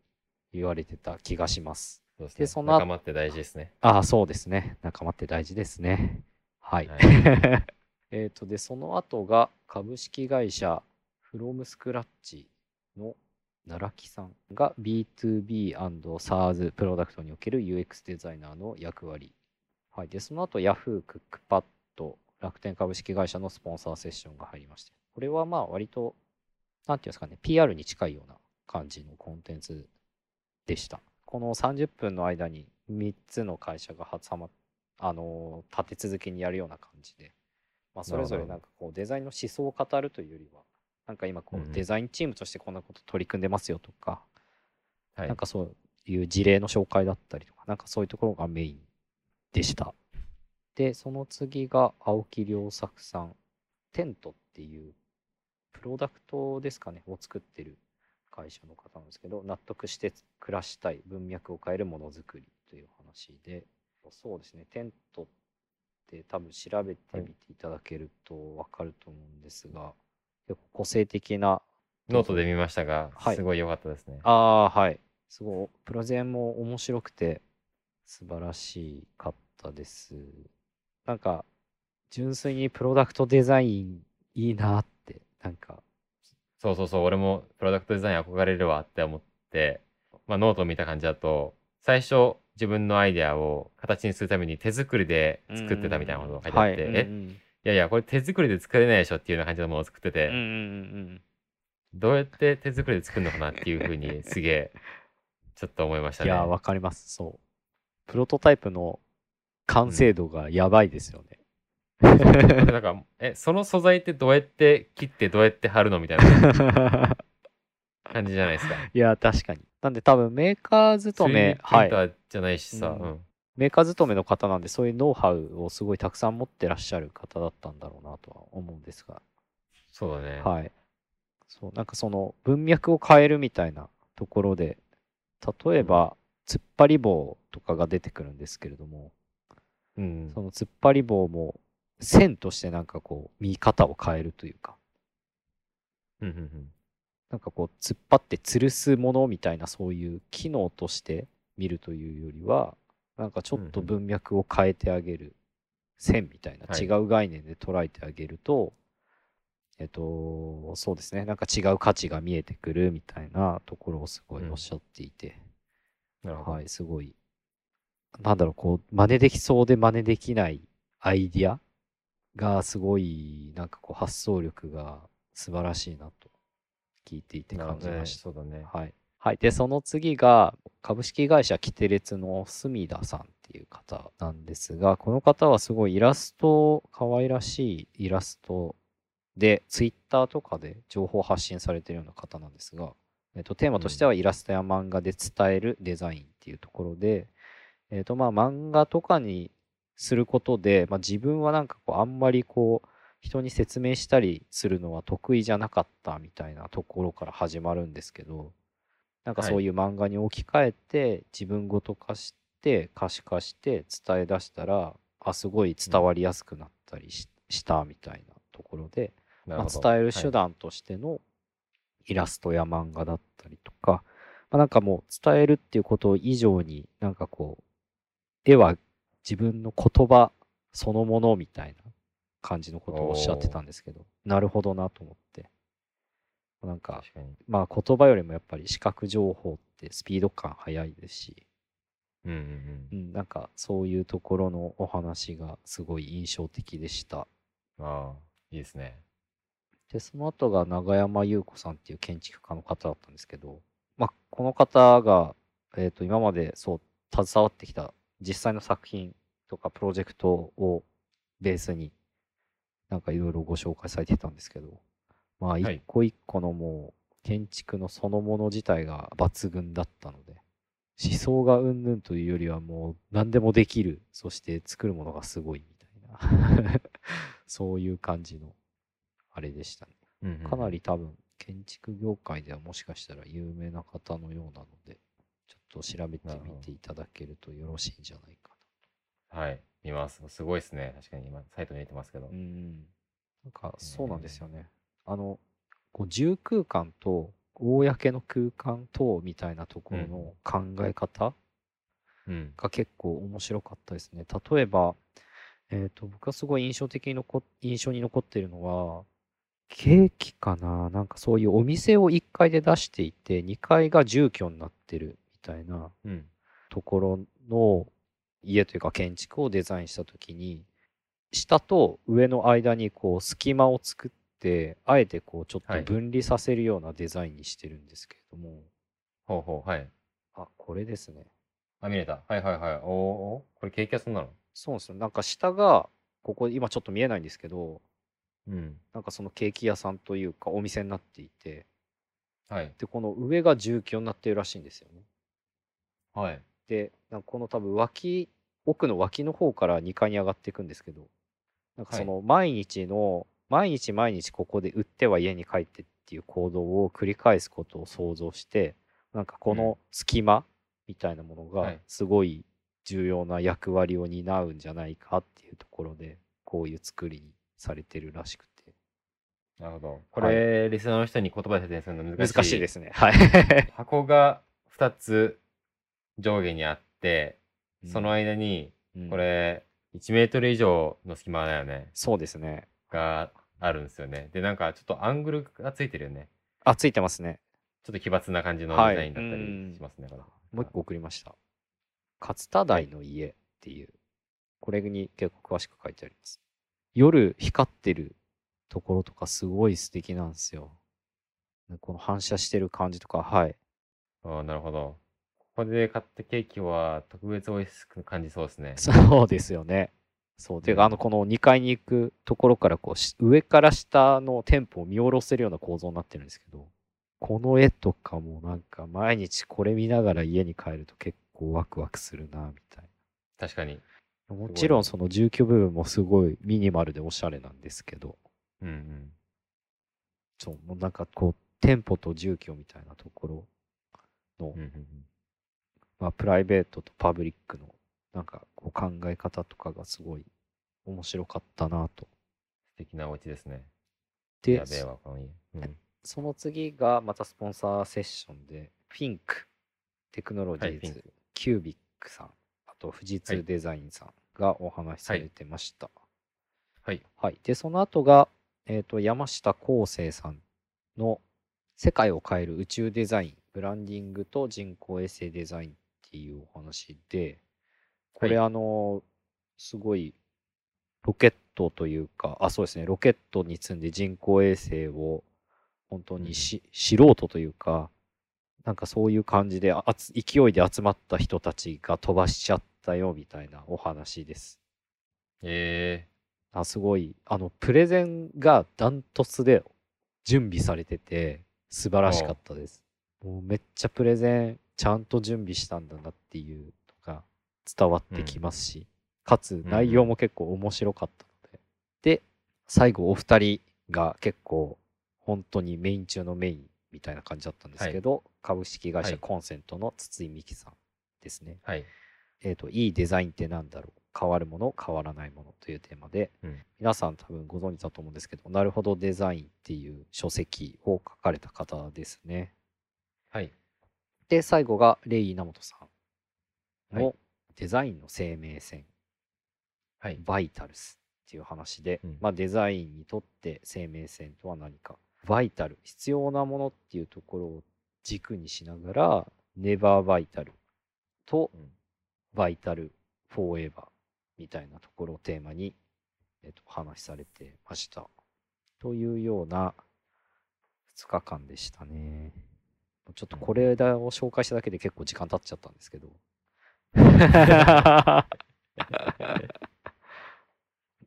言われてた気がします。そうですね、でその仲間って大事ですね。ああ、そうですね。仲間って大事ですね。はい。はい、で、その後が株式会社フロムスクラッチの奈良木さんが B2B& SaaS プロダクトにおける UX デザイナーの役割。はい。で、その後 Yahoo クックパッド楽天株式会社のスポンサーセッションが入りまして、これはまあ割と、なんていうんですかね、PR に近いような感じのコンテンツでした。この30分の間に3つの会社が立て続けにやるような感じで、まあ、それぞれなんかこうデザインの思想を語るというよりは、なんか今こうデザインチームとしてこんなこと取り組んでますよとか、うん、なんかそういう事例の紹介だったりとか、はい、なんかそういうところがメインでした。で、その次が青木良作さん、テントっていうプロダクトですかね、を作ってる会社の方なんですけど、納得して暮らしたい文脈を変えるものづくりという話で、そうですね、テントって多分調べてみていただけると分かると思うんですが、結構個性的な、ノートで見ましたが、はい、すごい良かったですね。ああ、はい、すごいプレゼンも面白くて素晴らしかったです。なんか純粋にプロダクトデザインいいなって、なんかそう俺もプロダクトデザイン憧れるわって思って、まあ、ノートを見た感じだと、最初自分のアイデアを形にするために手作りで作ってたみたいなことが書いてあって、はい、いやこれ手作りで作れないでしょっていうような感じのものを作ってて、どうやって手作りで作るのかなっていうふうにすげえちょっと思いましたね。いや、わかります。そう、プロトタイプの完成度がやばいですよね。なんかその素材ってどうやって切ってどうやって貼るのみたいな感じじゃないですか。いや、確かに。なんで多分メーカー勤め、はい、じゃないしさ、うん、メーカー勤めの方なんで、そういうノウハウをすごいたくさん持ってらっしゃる方だったんだろうなとは思うんですが、そうだね。はい。そう、なんかその文脈を変えるみたいなところで、例えば、突っ張り棒とかが出てくるんですけれども、うん、その突っ張り棒も線としてなんかこう見方を変えるというか、うんうんうん、なんかこう突っ張って吊るすものみたいなそういう機能として見るというよりは、なんかちょっと文脈を変えてあげる、線みたいな違う概念で捉えてあげると、はい、そうですね、なんか違う価値が見えてくるみたいなところをすごいおっしゃっていて、うん、なるほど。はい、すごいなんだろう、こう真似できそうで真似できないアイディアがすごいなんかこう発想力が素晴らしいなと聞いていて感じました。そうだね。はいはい。でその次が株式会社キテレツの隅田さんっていう方なんですが、この方はすごいイラスト、可愛らしいイラストでツイッターとかで情報発信されているような方なんですが、テーマとしてはイラストや漫画で伝えるデザインっていうところで、まあ漫画とかにすることで、まあ、自分はなんかこうあんまりこう人に説明したりするのは得意じゃなかったみたいなところから始まるんですけど、なんかそういう漫画に置き換えて自分ごと化して可視化して伝え出したら、あ、すごい伝わりやすくなったり したみたいなところで、まあ、伝える手段としてのイラストや漫画だったりとか、はいまあ、なんかもう伝えるっていうこと以上になんかこう絵は自分の言葉そのものみたいな感じのことをおっしゃってたんですけど、なるほどなと思って、なんかまあ言葉よりもやっぱり視覚情報ってスピード感速いですし、うんうんうん、なんかそういうところのお話がすごい印象的でした。ああ、いいですね。でその後が永山優子さんっていう建築家の方だったんですけど、まあ、この方が、今までそう携わってきた実際の作品とかプロジェクトをベースになんかいろいろご紹介されてたんですけど、まあ一個一個のもう建築のそのもの自体が抜群だったので、思想がうんぬんというよりはもう何でもできる、そして作るものがすごいみたいなそういう感じのあれでしたね、うんうん、かなり多分建築業界ではもしかしたら有名な方のようなので、ちょっと調べてみていただけるとよろしいんじゃないかなと。はい、見ます。すごいですね。確かに今サイトに出てますけど、うん、なんかそうなんですよね、こう住空間と公の空間等みたいなところの考え方が結構面白かったですね、うん、例えば、僕がすごい印象に残っているのはケーキかな、なんかそういうお店を1階で出していて2階が住居になってるみたいなところの家というか建築をデザインしたときに、下と上の間にこう隙間を作ってあえてこうちょっと分離させるようなデザインにしてるんですけれども、はい、ほうほう、はい、あ、これですね。あ、見れた。はいはいはい。おお、これケーキ屋さんなの？そうですよ。なんか下がここ今ちょっと見えないんですけど、うん、なんかそのケーキ屋さんというかお店になっていて、はい、でこの上が住居になっているらしいんですよね。はい、でなんかこの多分奥の脇の方から2階に上がっていくんですけど、なんかその毎日ここで売っては家に帰ってっていう行動を繰り返すことを想像して、なんかこの隙間みたいなものがすごい重要な役割を担うんじゃないかっていうところでこういう作りにされてるらしくて。なるほど。これ、はい、リスナーの人に言葉で説明するの難しいですね。はい箱が2つ上下にあって、その間にこれ1メートル以上の隙間だよね。そうですね。があるんですよね。でなんかちょっとアングルがついてるよね。あ、ついてますね。ちょっと奇抜な感じのデザインだったりしますね。はい、もう一個送りました。勝田台の家っていう、これに結構詳しく書いてあります。夜光ってるところとかすごい素敵なんですよ。この反射してる感じとか、はい。あ、なるほど。ここで買ったケーキは特別美味しく感じそうですね。そうですよね。そう。てか、この2階に行くところからこう、上から下の店舗を見下ろせるような構造になってるんですけど、この絵とかもなんか毎日これ見ながら家に帰ると結構ワクワクするな、みたいな。確かに。もちろんその住居部分もすごいミニマルでおしゃれなんですけど、うんうん。そう、もうなんかこう、店舗と住居みたいなところの、うんうんうん、まあ、プライベートとパブリックの、なんかこう考え方とかがすごい面白かったなと。素敵なお家ですね。で、やべえわ、この家。うん、その次がまたスポンサーセッションで、フィンクテクノロジーズ、はい、キュービックさん、あと富士通デザインさんがお話しされてました。はい。はい、で、その後が、山下康生さんの世界を変える宇宙デザイン、ブランディングと人工衛星デザインっていうお話で、これ、はい、すごいロケットというか、あ、そうですね、ロケットに積んで人工衛星を本当に素人というか、なんかそういう感じで勢いで集まった人たちが飛ばしちゃったよみたいなお話です。すごいプレゼンがダントツで準備されてて素晴らしかったです。もうめっちゃプレゼンちゃんと準備したんだなっていうのが伝わってきますし、うん、かつ内容も結構面白かったので、うん、で最後お二人が結構本当にメイン中のメインみたいな感じだったんですけど、はい、株式会社コンセントの筒井美希さんですね、はい、いいデザインってなんだろう、変わるもの変わらないものというテーマで、うん、皆さん多分ご存知だと思うんですけど、なるほどデザインっていう書籍を書かれた方ですね。はい。で最後がレイ稲本さんのデザインの生命線、はい、バイタルスっていう話で、うん、まあ、デザインにとって生命線とは何か、バイタル、必要なものっていうところを軸にしながら、ネバーバイタルとバイタルフォーエバーみたいなところをテーマに、話されてましたというような2日間でしたね。ちょっとこれを紹介しただけで結構時間経っちゃったんですけど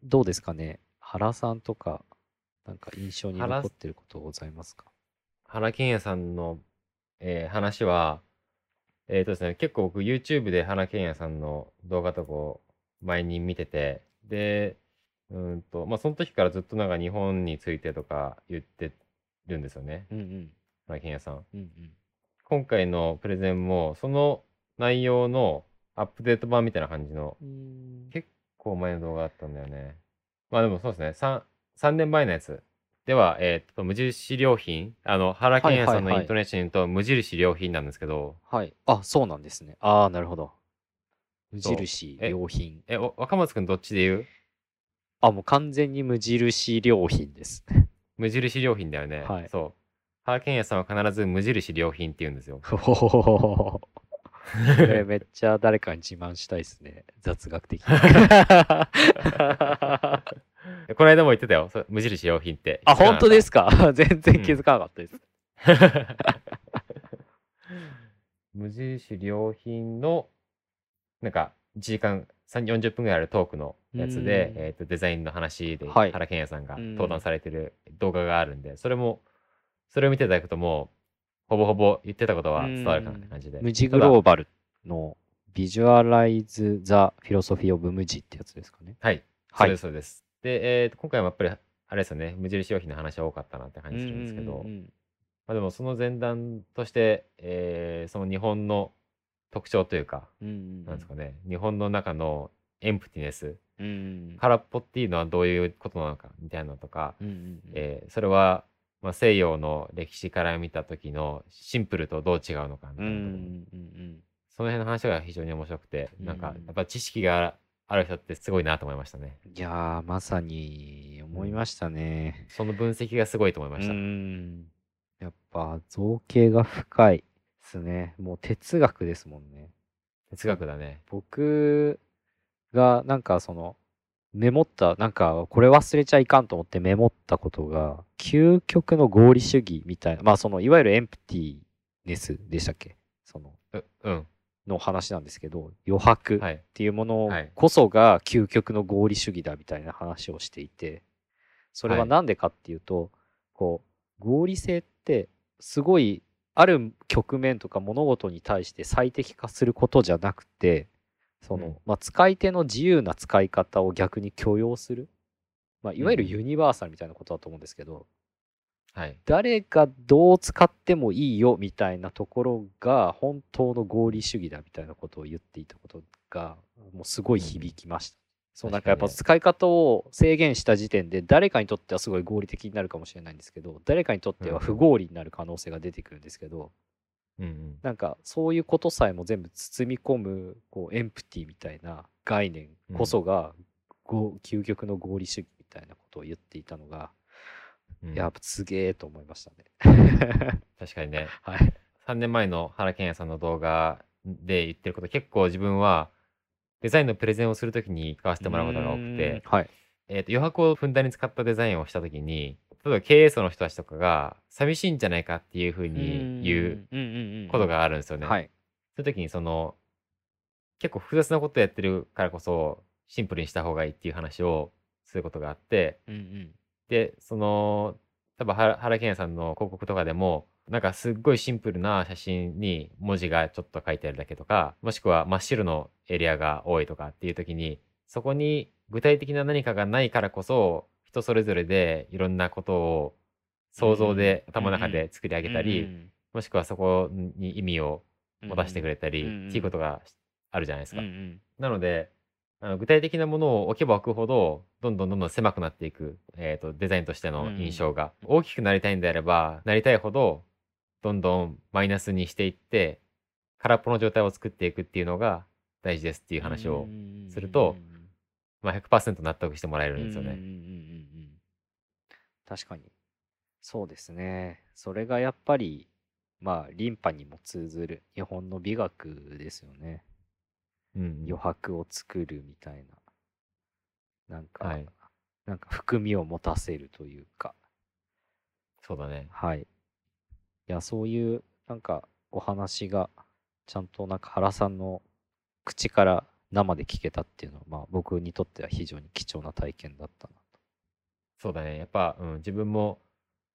どうですかね、原さんとかなんか印象に残ってることございますか？原健也さんの、話は、ですね、結構僕 YouTube で原健也さんの動画とかを前に見てて、でまあ、その時からずっとなんか日本についてとか言ってるんですよね、うんうん、原健也さん、うんうん、今回のプレゼンもその内容のアップデート版みたいな感じの、結構前の動画だったんだよね。まあでもそうですね、3年前のやつでは、無印良品、原健也さんのイントネーションと無印良品なんですけど、はいはいはい、あ、そうなんですね。ああ、なるほど。無印良品。若松くんどっちで言う？あ、もう完全に無印良品です無印良品だよね、はい、そう、原健也さんは必ず無印良品って言うんですよ。これめっちゃ誰かに自慢したいですね、雑学的にこの間も言ってたよ、無印良品って。あ、本当ですか？全然気づかなかったです、うん、無印良品のなんか1時間40分ぐらいあるトークのやつで、デザインの話で原健也さんが登壇されてる動画があるんで、はい、それを見ていただくともうほぼほぼ言ってたことは伝わるかなって感じで、無地グローバルのビジュアライズ・ザ・フィロソフィー・オブ・無地ってやつですかね。はい、はい、そうですそうです。で、今回もやっぱりあれですよね、無印良品の話は多かったなって感じするんですけど、うんうんうん、まあ、でもその前段として、その日本の特徴というか、うんうん、なんですかね、日本の中のエンプティネス、うんうん、空っぽっていうのはどういうことなのかみたいなのとか、うんうんうん、それは、まあ、西洋の歴史から見た時のシンプルとどう違うのかみたいな、うんうんうん、その辺の話が非常に面白くて、なんかやっぱ知識がある人ってすごいなと思いましたね。いやー、まさに思いましたね、うん、その分析がすごいと思いました。うん、やっぱ造形が深いですね。もう哲学ですもんね。哲学だね。僕がなんかメモった、なんかこれ忘れちゃいかんと思ってメモったことが、究極の合理主義みたいな、まあいわゆるエンプティネスでしたっけ、うんの話なんですけど、余白っていうものこそが究極の合理主義だみたいな話をしていて、それは何でかっていうと、こう合理性ってすごいある局面とか物事に対して最適化することじゃなくて、まあ使い手の自由な使い方を逆に許容する、まあいわゆるユニバーサルみたいなことだと思うんですけど、はい、誰がどう使ってもいいよみたいなところが本当の合理主義だみたいなことを言っていたことがもうすごい響きました。うん、そうなんかやっぱ使い方を制限した時点で誰かにとってはすごい合理的になるかもしれないんですけど、誰かにとっては不合理になる可能性が出てくるんですけど、うんうん、なんかそういうことさえも全部包み込むこうエンプティみたいな概念こそが究極の合理主義みたいなことを言っていたのが、うん、やっぱすげえと思いましたね。確かにね、はい、3年前の原健也さんの動画で言ってること、結構自分はデザインのプレゼンをするときに使わせてもらうことが多くて、はい、余白をふんだんに使ったデザインをしたときに、例えば経営層の人たちとかが寂しいんじゃないかっていうふうに言うことがあるんですよね。はい、そういうときにその結構複雑なことをやってるからこそシンプルにした方がいいっていう話をすることがあって、うんうん、でその多分原健也さんの広告とかでも、なんかすっごいシンプルな写真に文字がちょっと書いてあるだけとか、もしくは真っ白のエリアが多いとかっていう時に、そこに具体的な何かがないからこそ人それぞれでいろんなことを想像で頭の中で作り上げたり、うん、もしくはそこに意味を持たせてくれたりっていうことがあるじゃないですか。うんうん、なので具体的なものを置けば置くほどどんどん狭くなっていく、デザインとしての印象が、うん、大きくなりたいんであればなりたいほどどんどんマイナスにしていって空っぽの状態を作っていくっていうのが大事ですっていう話をすると、まあ、100% 納得してもらえるんですよね。確かにそうですね。それがやっぱりまあリンパにも通ずる日本の美学ですよね。うんうん、余白を作るみたいな、はい、なんか含みを持たせるというか。そうだね。はい。いや、そういうなんかお話がちゃんとなんか原さんの口から生で聞けたっていうのは、まあ、僕にとっては非常に貴重な体験だったなと。そうだね。やっぱ、うん、自分も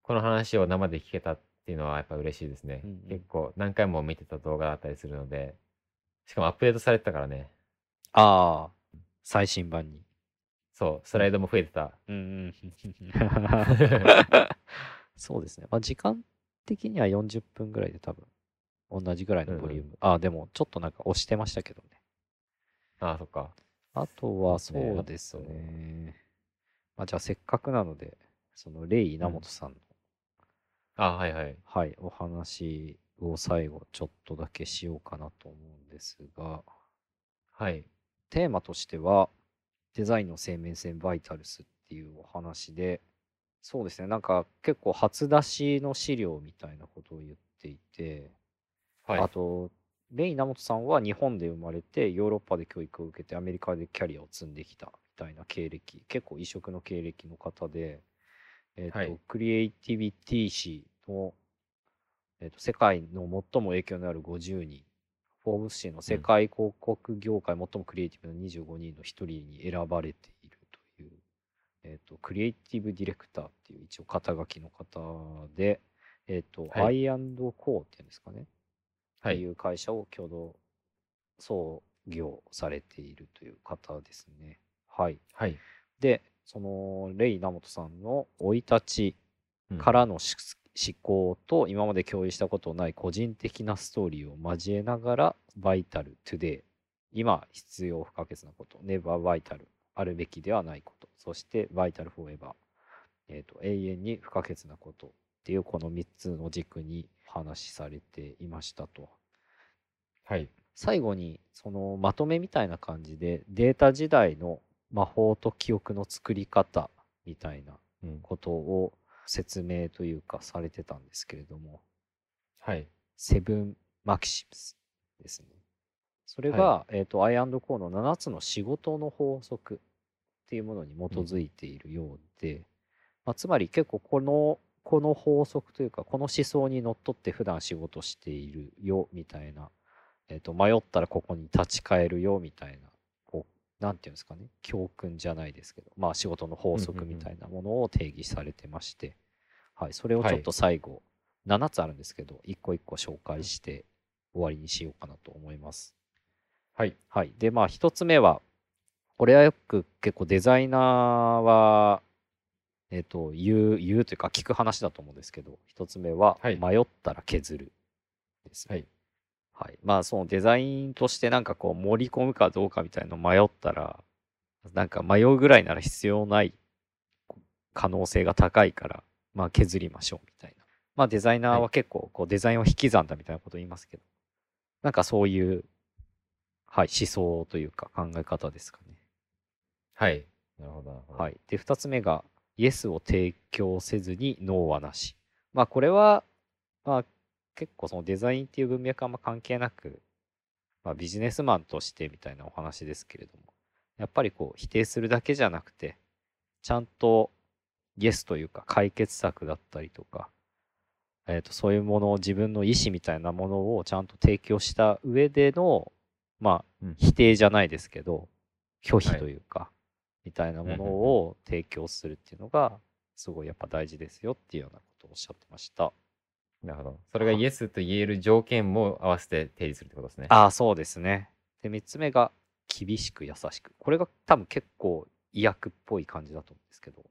この話を生で聞けたっていうのはやっぱ嬉しいですね。うんうん、結構何回も見てた動画だったりするので、しかもアップデートされてたからね。ああ、最新版に。そう、スライドも増えてた。うんうん、そうですね。まあ、時間的には40分ぐらいで多分同じぐらいのボリューム、うん、ああでもちょっとなんか押してましたけどね。ああそっか。あとはそうですね、まあ、じゃあせっかくなのでそのレイ稲本さんの、うん、あはいはいはいお話を最後ちょっとだけしようかなと思うんですが、はい、テーマとしてはデザインの生命線バイタルスっていうお話で、そうですね、なんか結構初出しの資料みたいなことを言っていて、はい、あとレイ・ナモトさんは日本で生まれてヨーロッパで教育を受けてアメリカでキャリアを積んできたみたいな経歴、結構異色の経歴の方で、はい、クリエイティビティ誌の、世界の最も影響のある50人、フォーブス誌の世界広告業界最もクリエイティブな25人の一人に選ばれているという。クリエイティブディレクターっていう一応肩書きの方で、はい、I&Co っていうんですかね、はい、っていう会社を共同創業されているという方ですね。はい、はい、でそのレイ・稲本さんの生い立ちからの、うん、思考と今まで共有したことない個人的なストーリーを交えながら、バイタルトゥデイ、今必要不可欠なこと、ネバーバイタル、あるべきではないこと、そしてバイタルフォーエバー、永遠に不可欠なことっていうこの3つの軸に話しされていましたと。はい、最後にそのまとめみたいな感じでデータ時代の魔法と記憶の作り方みたいなことを説明というかされてたんですけれども、はい、セブンマキシムスですね。それが、はい、I&Co の7つの仕事の法則っていうものに基づいているようで、うん、まあ、つまり結構この法則というかこの思想にのっとって普段仕事しているよみたいな、迷ったらここに立ち返るよみたいな、こうなんていうんですかね、教訓じゃないですけど、まあ、仕事の法則みたいなものを定義されてまして、うんうんうん、はい、それをちょっと最後、はい、7つあるんですけど一個一個紹介して終わりにしようかなと思います。はいはい、でまあ1つ目は、これはよく結構デザイナーは言うというか聞く話だと思うんですけど、一つ目は迷ったら削るです、ね。はいはい、まあそのデザインとしてなんかこう盛り込むかどうかみたいなの迷ったら、なんか迷うぐらいなら必要ない可能性が高いから、まあ、削りましょうみたいな。まあ、デザイナーは結構こうデザインを引き算だみたいなことを言いますけど、なんかそういう、はい、思想というか考え方ですかね。はい。なるほど。はい、で2つ目がイエスを提供せずにノーはなし。まあこれは、まあ結構そのデザインっていう文脈はあんま関係なく、まあ、ビジネスマンとしてみたいなお話ですけれども、やっぱりこう否定するだけじゃなくて、ちゃんとイエスというか解決策だったりとか、そういうものを自分の意思みたいなものをちゃんと提供した上での、まあ否定じゃないですけど、拒否というか、みたいなものを提供するっていうのがすごいやっぱ大事ですよっていうようなことをおっしゃってました。なるほど。それがイエスと言える条件も合わせて定義するってことですね。ああ、そうですね。で、3つ目が厳しく優しく。これが多分結構意訳っぽい感じだと思うんですけど。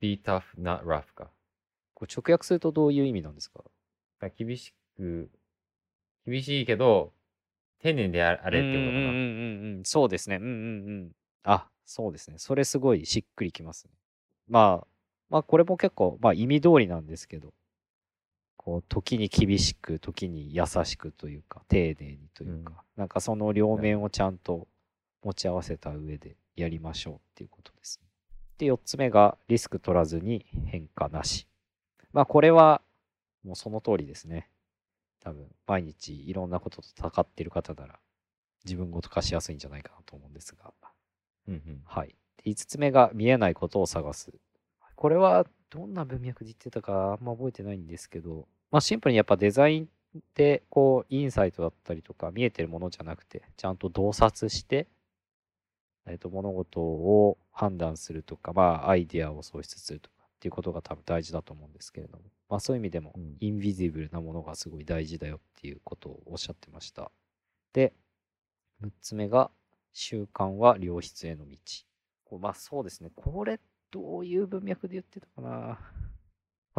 Be tough, not rough か。これ直訳するとどういう意味なんですか？厳しいけど、丁寧であれってことかな。そうですね。あ、そうですね。それすごいしっくりきますね。まあ、これも結構、まあ意味通りなんですけど、こう時に厳しく時に優しくというか丁寧にというか、なんかその両面をちゃんと持ち合わせた上でやりましょうっていうことですね。で4つ目がリスク取らずに変化なし。まあこれはもうその通りですね。多分毎日いろんなことと戦っている方なら自分ごと化しやすいんじゃないかなと思うんですが、はい。で5つ目が見えないことを探す。これはどんな文脈で言ってたかあんま覚えてないんですけど、まあ、シンプルにやっぱデザインってこうインサイトだったりとか見えてるものじゃなくてちゃんと洞察して、物事を判断するとか、まあ、アイデアを創出するとかっていうことが多分大事だと思うんですけれども、まあ、そういう意味でもインビジブルなものがすごい大事だよっていうことをおっしゃってました。で6つ目が習慣は良質への道。まあそうですね。これどういう文脈で言ってたかな。ま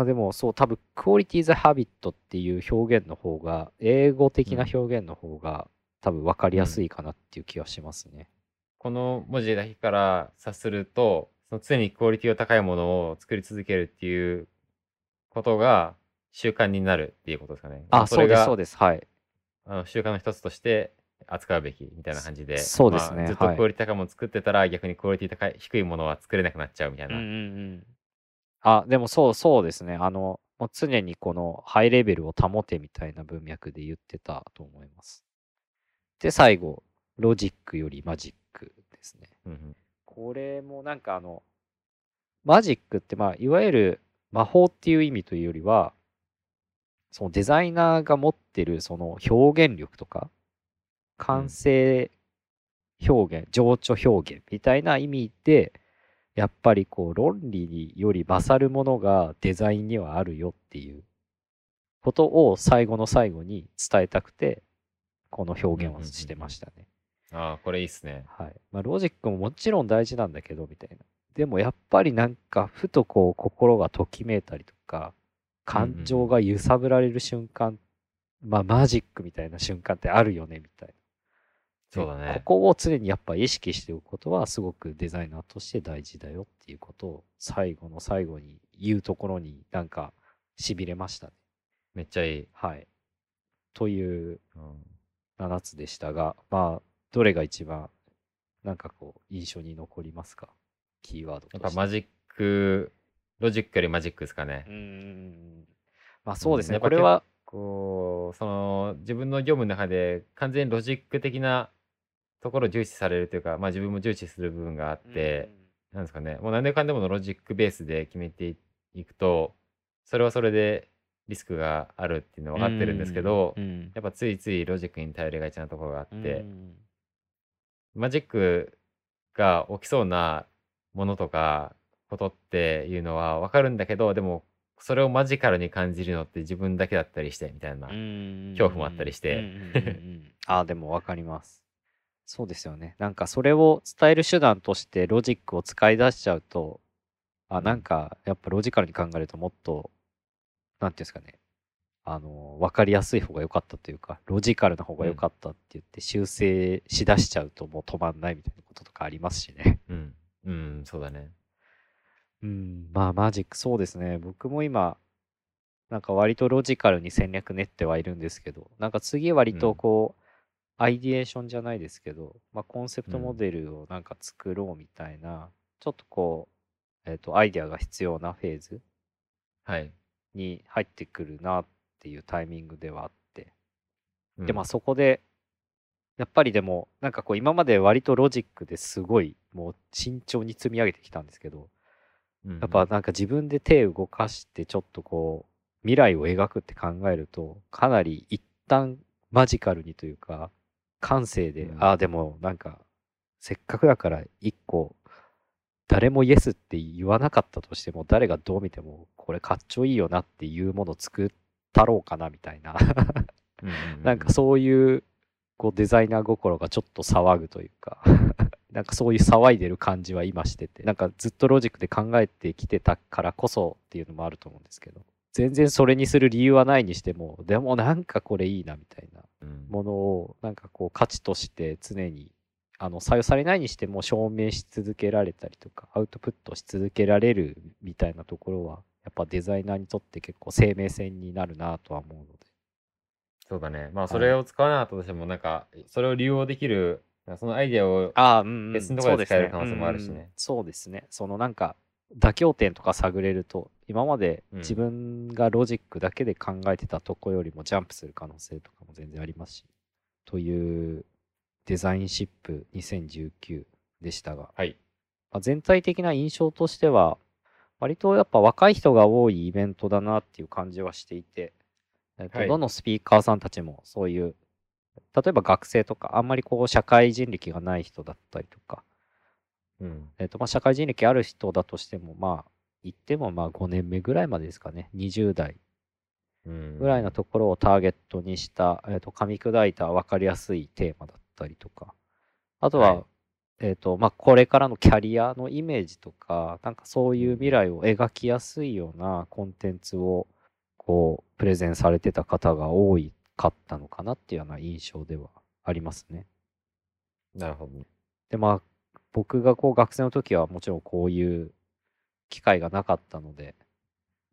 あ、でもそう多分クオリティーズハビットっていう表現の方が英語的な表現の方が多分分かりやすいかなっていう気がしますね。この文字だけから察すると、その常にクオリティの高いものを作り続けるっていうことが習慣になるっていうことですかね。あ、それがそうですそうです。はい。習慣の一つとして扱うべきみたいな感じで、そうですね。ずっとクオリティ高いものを作ってたら、逆にクオリティ高い低いものは作れなくなっちゃうみたいな。あ、でもそうですね。もう常にこのハイレベルを保てみたいな文脈で言ってたと思います。で、最後、ロジックよりマジックですね。これもなんかマジックって、まあ、いわゆる魔法っていう意味というよりは、そのデザイナーが持ってるその表現力とか、完成表現、情緒表現みたいな意味で、やっぱりこう論理より勝るものがデザインにはあるよっていうことを最後の最後に伝えたくて、この表現はしてましたね。ああ、これいいっすね。はい。まあロジックももちろん大事なんだけどみたいな。でもやっぱりなんかふとこう心がときめいたりとか、感情が揺さぶられる瞬間、まあマジックみたいな瞬間ってあるよねみたいな。そうだね、ここを常にやっぱ意識しておくことはすごくデザイナーとして大事だよっていうことを最後の最後に言うところになんかしびれましたね。めっちゃいい。はい。という7つでしたが、まあどれが一番なんかこう印象に残りますか？キーワードとして。やっぱマジック、ロジックよりマジックですかね。まあそうですね。これはこうその自分の業務の中で完全にロジック的なところを重視されるというか、まあ、自分も重視する部分があって、なんですかね、もう何でもかんでものロジックベースで決めていくと、それはそれでリスクがあるっていうのは分かってるんですけど、やっぱついついロジックに頼りがちなところがあって、マジックが起きそうなものとかことっていうのは分かるんだけど、でもそれをマジカルに感じるのって自分だけだったりしてみたいな恐怖もあったりしてあ、でも分かります。そうですよね。なんかそれを伝える手段としてロジックを使い出しちゃうと、なんかやっぱロジカルに考えるともっとなんていうんですかね、分かりやすい方が良かったというかロジカルな方が良かったって言って修正しだしちゃうともう止まんないみたいなこととかありますしね。うん、うん、そうだね。うん、まあマジックそうですね。僕も今なんか割とロジカルに戦略練ってはいるんですけど、なんか次割とこう、アイディエーションじゃないですけど、まあ、コンセプトモデルをなんか作ろうみたいな、ちょっとこう、アイデアが必要なフェーズに入ってくるなっていうタイミングではあって、でまあそこでやっぱりでもなんかこう今まで割とロジックですごいもう慎重に積み上げてきたんですけど、やっぱなんか自分で手を動かしてちょっとこう未来を描くって考えるとかなり一旦マジカルにというか感性で、でもなんかせっかくだから一個誰もイエスって言わなかったとしても誰がどう見てもこれかっちょいいよなっていうものを作ったろうかなみたいななんかそういうこうデザイナー心がちょっと騒ぐというかなんかそういう騒いでる感じは今してて、なんかずっとロジックで考えてきてたからこそっていうのもあると思うんですけど、全然それにする理由はないにしてもでもなんかこれいいなみたいなものをなんかこう価値として常に採用されないにしても証明し続けられたりとかアウトプットし続けられるみたいなところはやっぱデザイナーにとって結構生命線になるなとは思うので。そうだね。まあそれを使わなかったとしてもなんかそれを利用できるそのアイデアを別のところで使える可能性もあるしね。そうですね。そのなんか妥協点とか探れると今まで自分がロジックだけで考えてたとこよりもジャンプする可能性とかも全然ありますし、というデザインシップ2019でしたが、全体的な印象としては割とやっぱ若い人が多いイベントだなっていう感じはしていて、どのスピーカーさんたちもそういう例えば学生とかあんまりこう社会人歴がない人だったりとか、社会人歴ある人だとしてもまあ言ってもまあ5年目ぐらいまでですかね、20代ぐらいのところをターゲットにした、噛み砕いた分かりやすいテーマだったりとか、あとは、まあ、これからのキャリアのイメージとかなんかそういう未来を描きやすいようなコンテンツをこうプレゼンされてた方が多かったのかなっていうような印象ではありますね。なるほど。でまあ僕がこう学生の時はもちろんこういう機会がなかったので、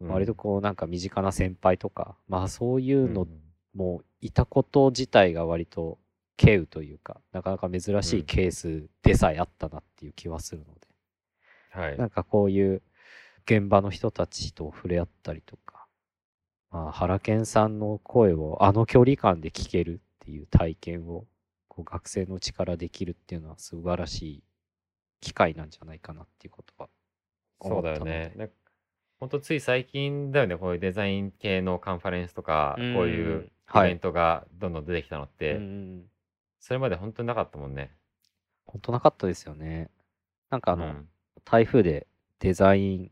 割とこうなんか身近な先輩とか、まあそういうのもいたこと自体が割と稀有というか、なかなか珍しいケースでさえあったなっていう気はするので、なんかこういう現場の人たちと触れ合ったりとか、まあ、原研さんの声をあの距離感で聞けるっていう体験をこう学生のうちからできるっていうのは素晴らしい機会なんじゃないかなっていうことは思ったので。そうだよね。なんか本当つい最近だよね、こういうデザイン系のカンファレンスとか、こういうイベントがどんどん出てきたのって、それまで本当になかったもんね。本当なかったですよね。なんか台風でデザイン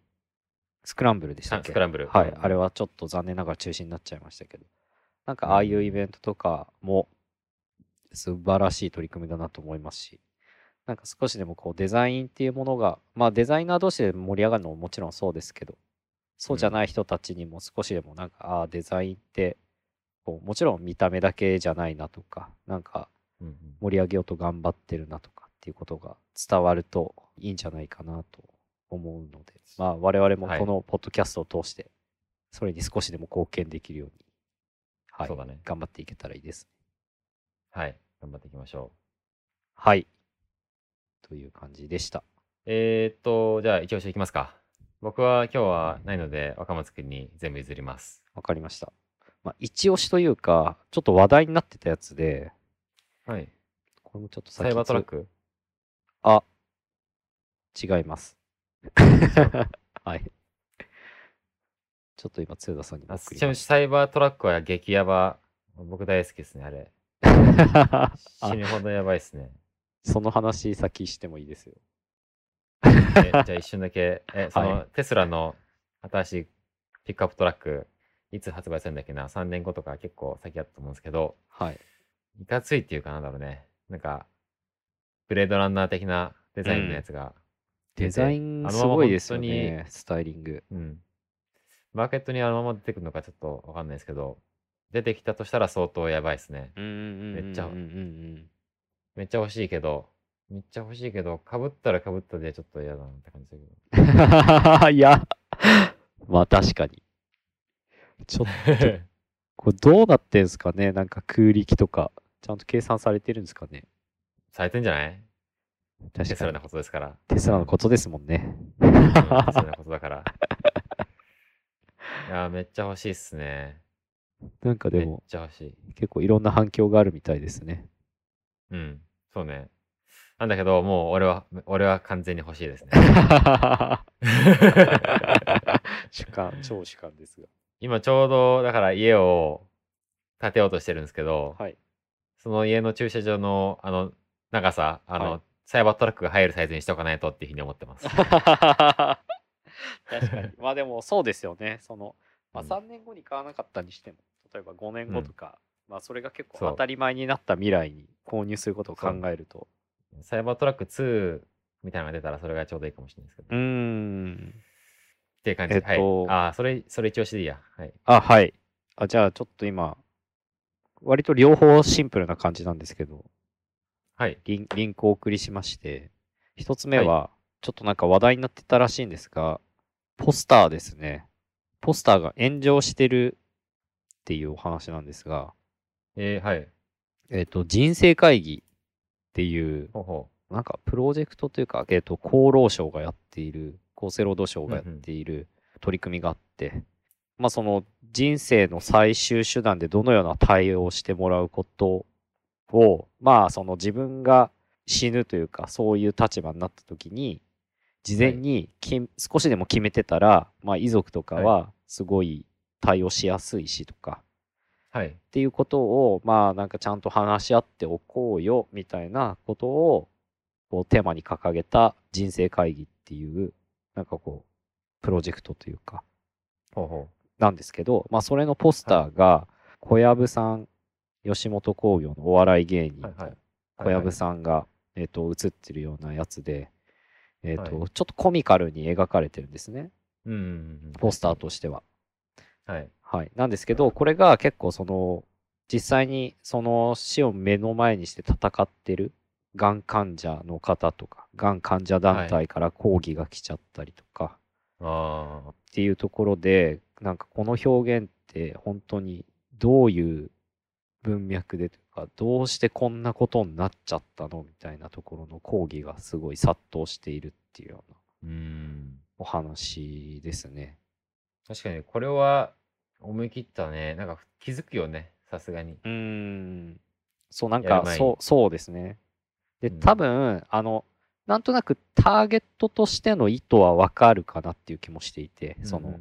スクランブルでしたっけ？スクランブル。はい、あれはちょっと残念ながら中止になっちゃいましたけど、なんかああいうイベントとかも素晴らしい取り組みだなと思いますし、なんか少しでもこうデザインっていうものが、まあデザイナー同士で盛り上がるのももちろんそうですけど、そうじゃない人たちにも少しでもなんか、デザインってこうもちろん見た目だけじゃないなとか、なんか盛り上げようと頑張ってるなとかっていうことが伝わるといいんじゃないかなと思うので、まあ我々もこのポッドキャストを通してそれに少しでも貢献できるように、そうだね、頑張っていけたらいいです。はい、頑張っていきましょう。はい。という感じでした。じゃあ一応していきますか。僕は今日はないので若松くんに全部譲ります。わかりました。まあ一押しというかちょっと話題になってたやつで、これもちょっと先にサイバートラック？違います。ちょっと今鶴田さんにびっくり。ちなみにサイバートラックは激ヤバ、僕大好きですねあれ。死ぬほどやばいですね。その話先してもいいですよ。じゃあ一瞬だけ、テスラの新しいピックアップトラック、いつ発売するんだっけな、3年後とか結構先だったと思うんですけど、いかついっていうかなんだろうね、なんか、ブレードランナー的なデザインのやつがデザインすごいですよね、スタイリング。うん。マーケットにあのまま出てくるのかちょっとわかんないですけど、出てきたとしたら相当やばいですね。めっちゃ欲しいけど、かぶったらかぶったでちょっと嫌だなって感じだけど。いや、まあ確かに。ちょっと、これどうなってんすかね、なんか空力とか、ちゃんと計算されてるんですかね。されてんじゃない？確かに。テスラのことですから。テスラのことですもんね。テスラのことだから。いや、めっちゃ欲しいっすね。なんかでも、結構いろんな反響があるみたいですね。うん、そうね。なんだけど、もう俺は完全に欲しいですね。主観、超主観ですが。今ちょうど、だから家を建てようとしてるんですけど、はい、その家の駐車場のあの長さ、あの、はい、サイバートラックが入るサイズにしておかないとっていうふうに思ってます。確かに。まあでもそうですよね。そのまあ、3年後に買わなかったにしても、例えば5年後とか、まあ、それが結構当たり前になった未来に購入することを考えると。サイバートラック2みたいなのが出たらそれがちょうどいいかもしれないですけど。っていう感じで、はい。あ、それ一押しでいいや。はい。あ、はい。あ、じゃあちょっと今、割と両方シンプルな感じなんですけど、はい。リンクをお送りしまして、一つ目は、ちょっとなんか話題になってたらしいんですが、ポスターですね。ポスターが炎上してるっていうお話なんですが、はい。人生会議っていう、なんかプロジェクトというか、厚労省がやっている、厚生労働省がやっている取り組みがあって、まあその人生の最終手段でどのような対応をしてもらうことを、まあその自分が死ぬというか、そういう立場になった時に、事前に少しでも決めてたら、まあ、遺族とかはすごい対応しやすいしとか、はい、っていうことを、まあ、なんかちゃんと話し合っておこうよみたいなことをこうテーマに掲げた人生会議っていうなんかこうプロジェクトというかなんですけど、まあ、それのポスターが小籔さん、吉本興業のお笑い芸人小籔さんが映ってるようなやつで。はい、ちょっとコミカルに描かれてるんですね。ポスターとしては。はい。はい。なんですけど、これが結構その、実際にその死を目の前にして戦ってる、がん患者の方とか、がん患者団体から抗議が来ちゃったりとか、っていうところで、なんかこの表現って本当にどういう文脈でとか、どうしてこんなことになっちゃったのみたいなところの抗議がすごい殺到しているっていうようなお話ですね。確かにこれは思い切ったね。なんか気づくよね、さすがに。そう、なんかそうですね。で、多分なんとなくターゲットとしての意図はわかるかなっていう気もしていて、その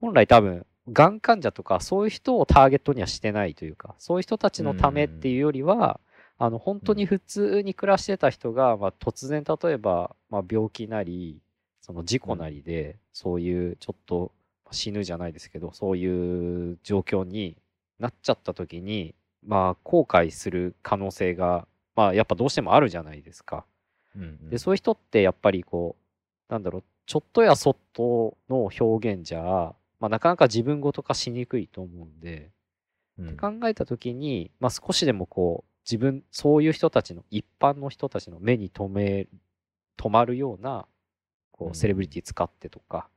本来多分がん患者とかそういう人をターゲットにはしてないというか、そういう人たちのためっていうよりは、本当に普通に暮らしてた人が、まあ、突然例えば、まあ、病気なりその事故なりで、そういうちょっと死ぬじゃないですけど、そういう状況になっちゃった時に、まあ、後悔する可能性が、まあ、やっぱどうしてもあるじゃないですか。で、そういう人ってやっぱりこうなんだろう、ちょっとやそっとの表現じゃまあ、なかなか自分ごと化しにくいと思うんで、考えた時に、まあ、少しでもこう自分そういう人たちの一般の人たちの目に止まるようなこうセレブリティ使ってとか、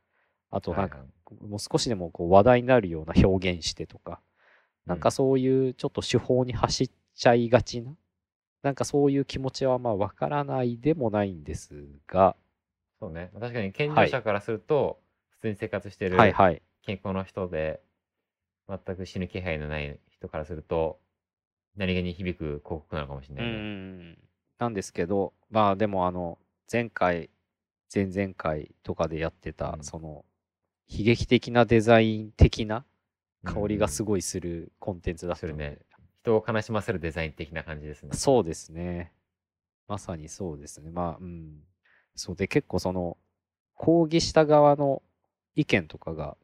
あとなんかもう少しでもこう話題になるような表現してとか、なんかそういうちょっと手法に走っちゃいがちな、なんかそういう気持ちはまあ分からないでもないんですが、そうね、確かに健常者からすると普通に生活してる、はいはい、健康の人で全く死ぬ気配のない人からすると何気に響く広告なのかもしれない、ね、なんですけど、まあでも前回前々回とかでやってた、その悲劇的なデザイン的な香りがすごいするコンテンツだったので、人を悲しませるデザイン的な感じですね。そうですね、まさにそうですね。まあそうで、結構その抗議した側の意見とかが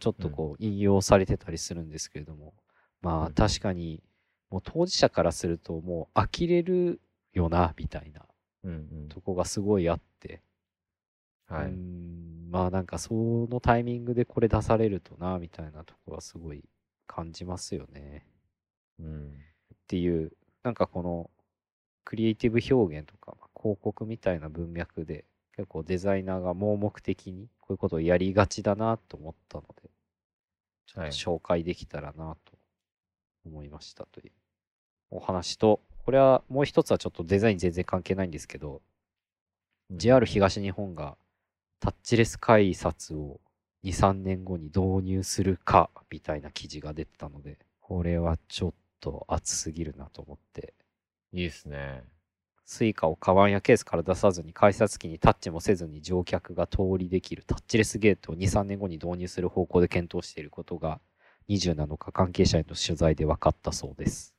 ちょっとこう引用されてたりするんですけれども、まあ確かにもう当事者からするともう呆れるよなみたいなとこがすごいあって、はい、まあなんかそのタイミングでこれ出されるとなみたいなとこはすごい感じますよね、うん、っていう、なんかこのクリエイティブ表現とか広告みたいな文脈で結構デザイナーが盲目的にこういうことをやりがちだなと思ったので、ちょっと紹介できたらなと思いましたというお話と、これはもう一つはちょっとデザイン全然関係ないんですけど、JR 東日本がタッチレス改札を 2,3 年後に導入するかみたいな記事が出てたので、これはちょっと熱すぎるなと思って。いいですね。スイカをカバンやケースから出さずに改札機にタッチもせずに乗客が通りできるタッチレスゲートを 2,3 年後に導入する方向で検討していることが27日関係者への取材で分かったそうです。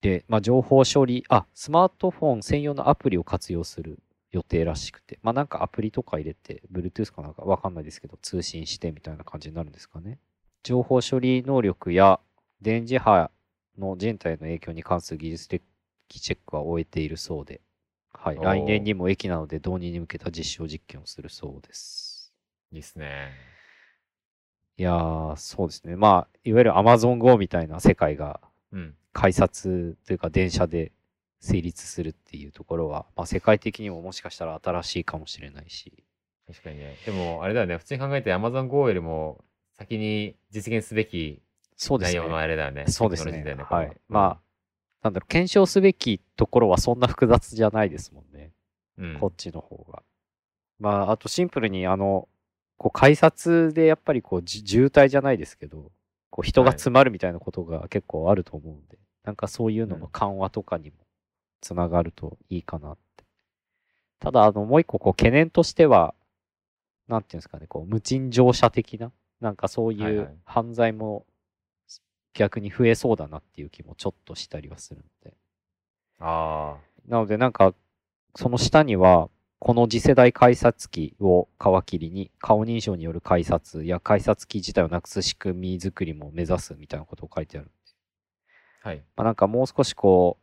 で、まあ、情報処理、スマートフォン専用のアプリを活用する予定らしくて、まあなんかアプリとか入れて Bluetooth かなんかわかんないですけど通信してみたいな感じになるんですかね。情報処理能力や電磁波の人体への影響に関する技術的チェックは終えているそうで、はい、来年にも駅などで導入に向けた実証実験をするそうです。いいですね。いやー、そうですね。まあいわゆる AmazonGo みたいな世界が改札というか電車で成立するっていうところは、まあ、世界的にももしかしたら新しいかもしれないし。確かにね。でもあれだよね、普通に考えて AmazonGo よりも先に実現すべき内容のあれだよね。そうですね。そうですね。はい。まあなんだろう、検証すべきところはそんな複雑じゃないですもんね。うん、こっちの方が。まああとシンプルにこう改札でやっぱりこう渋滞じゃないですけど、こう人が詰まるみたいなことが結構あると思うんで、なんかそういうのの緩和とかにも。つながるといいかなって。ただもう一個こう懸念としては、なんていうんですかね、こう無賃乗車的な、なんかそういう犯罪も逆に増えそうだなっていう気もちょっとしたりはするので、なのでなんかその下にはこの次世代改札機を皮切りに顔認証による改札や改札機自体をなくす仕組み作りも目指すみたいなことを書いてあるんで、はい、まあ、なんかもう少しこう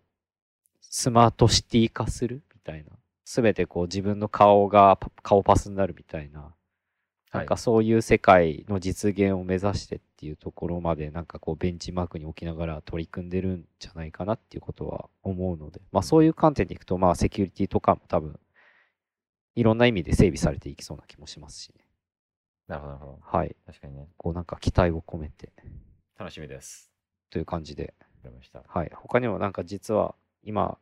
スマートシティ化するみたいな、すべてこう自分の顔が顔パスになるみたいな、なんかそういう世界の実現を目指してっていうところまで、なんかこうベンチマークに置きながら取り組んでるんじゃないかなっていうことは思うので、まあそういう観点でいくと、まあセキュリティとかも多分いろんな意味で整備されていきそうな気もしますしね。なるほどなるほど。はい。確かにね。こうなんか期待を込めて楽しみですという感じで。わかりました。はい。他にもなんか実は今、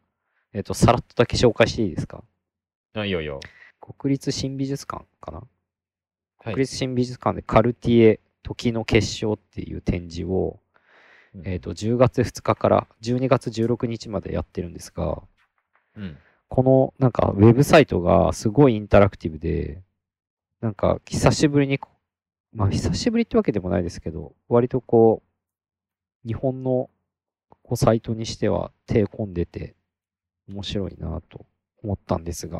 さらっとだけ紹介していいですか？いいよいいよ。国立新美術館かな、はい、国立新美術館でカルティエ時の結晶っていう展示を、10月2日から12月16日までやってるんですが、うん、このなんかウェブサイトがすごいインタラクティブで、なんか久しぶりに、まあ久しぶりってわけでもないですけど、割とこう日本のサイトにしては手込んでて面白いなと思ったんですが、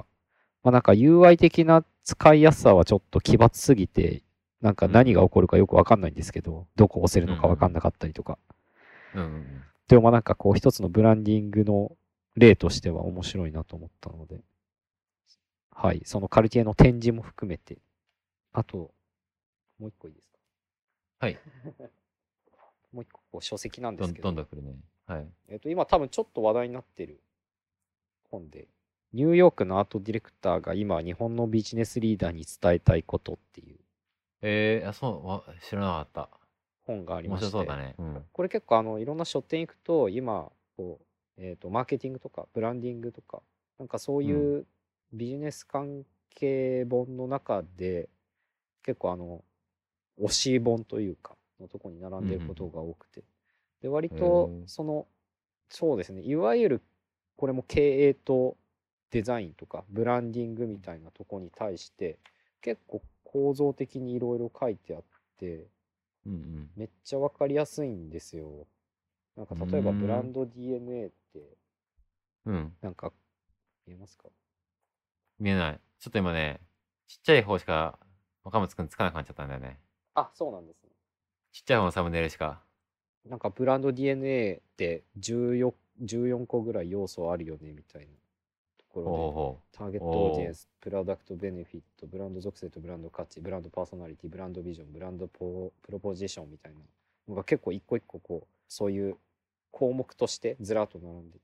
まあ、なんか UI 的な使いやすさはちょっと奇抜すぎて、なんか何が起こるかよくわかんないんですけど、どこ押せるのかわかんなかったりとか、でもまあなんかこう一つのブランディングの例としては面白いなと思ったので、はい、そのカルティエの展示も含めて、あともう一個いいですか？はい。もう一個こう書籍なんですけど。どんどん来るね。はい。今多分ちょっと話題になってる本で、ニューヨークのアートディレクターが今日本のビジネスリーダーに伝えたいことっていう。知らなかった。本がありまして。面白そうだね。うん、これ結構いろんな書店行くと、今こう、マーケティングとかブランディングとか、なんかそういうビジネス関係本の中で、結構推し本というか、のとこに並んでいることが多くて、で割とそうですね、いわゆるこれも経営とデザインとかブランディングみたいなとこに対して結構構造的にいろいろ書いてあって、めっちゃ分かりやすいんですよ。なんか例えばブランド DNA って、なんか見えますか？見えない。ちょっと今ね、ちっちゃい方しか若松くんつかなくなっちゃったんだよね。あ、そうなんですね。ちっちゃい方のサムネイルしか。なんかブランド DNA って 14個ぐらい要素あるよねみたいなとこころでターゲットオーディエンス、プロダクトベネフィット、ブランド属性とブランド価値、ブランドパーソナリティ、ブランドビジョン、ブランドプロポジションみたいなのが結構一個一個こうそういう項目としてずらっと並んで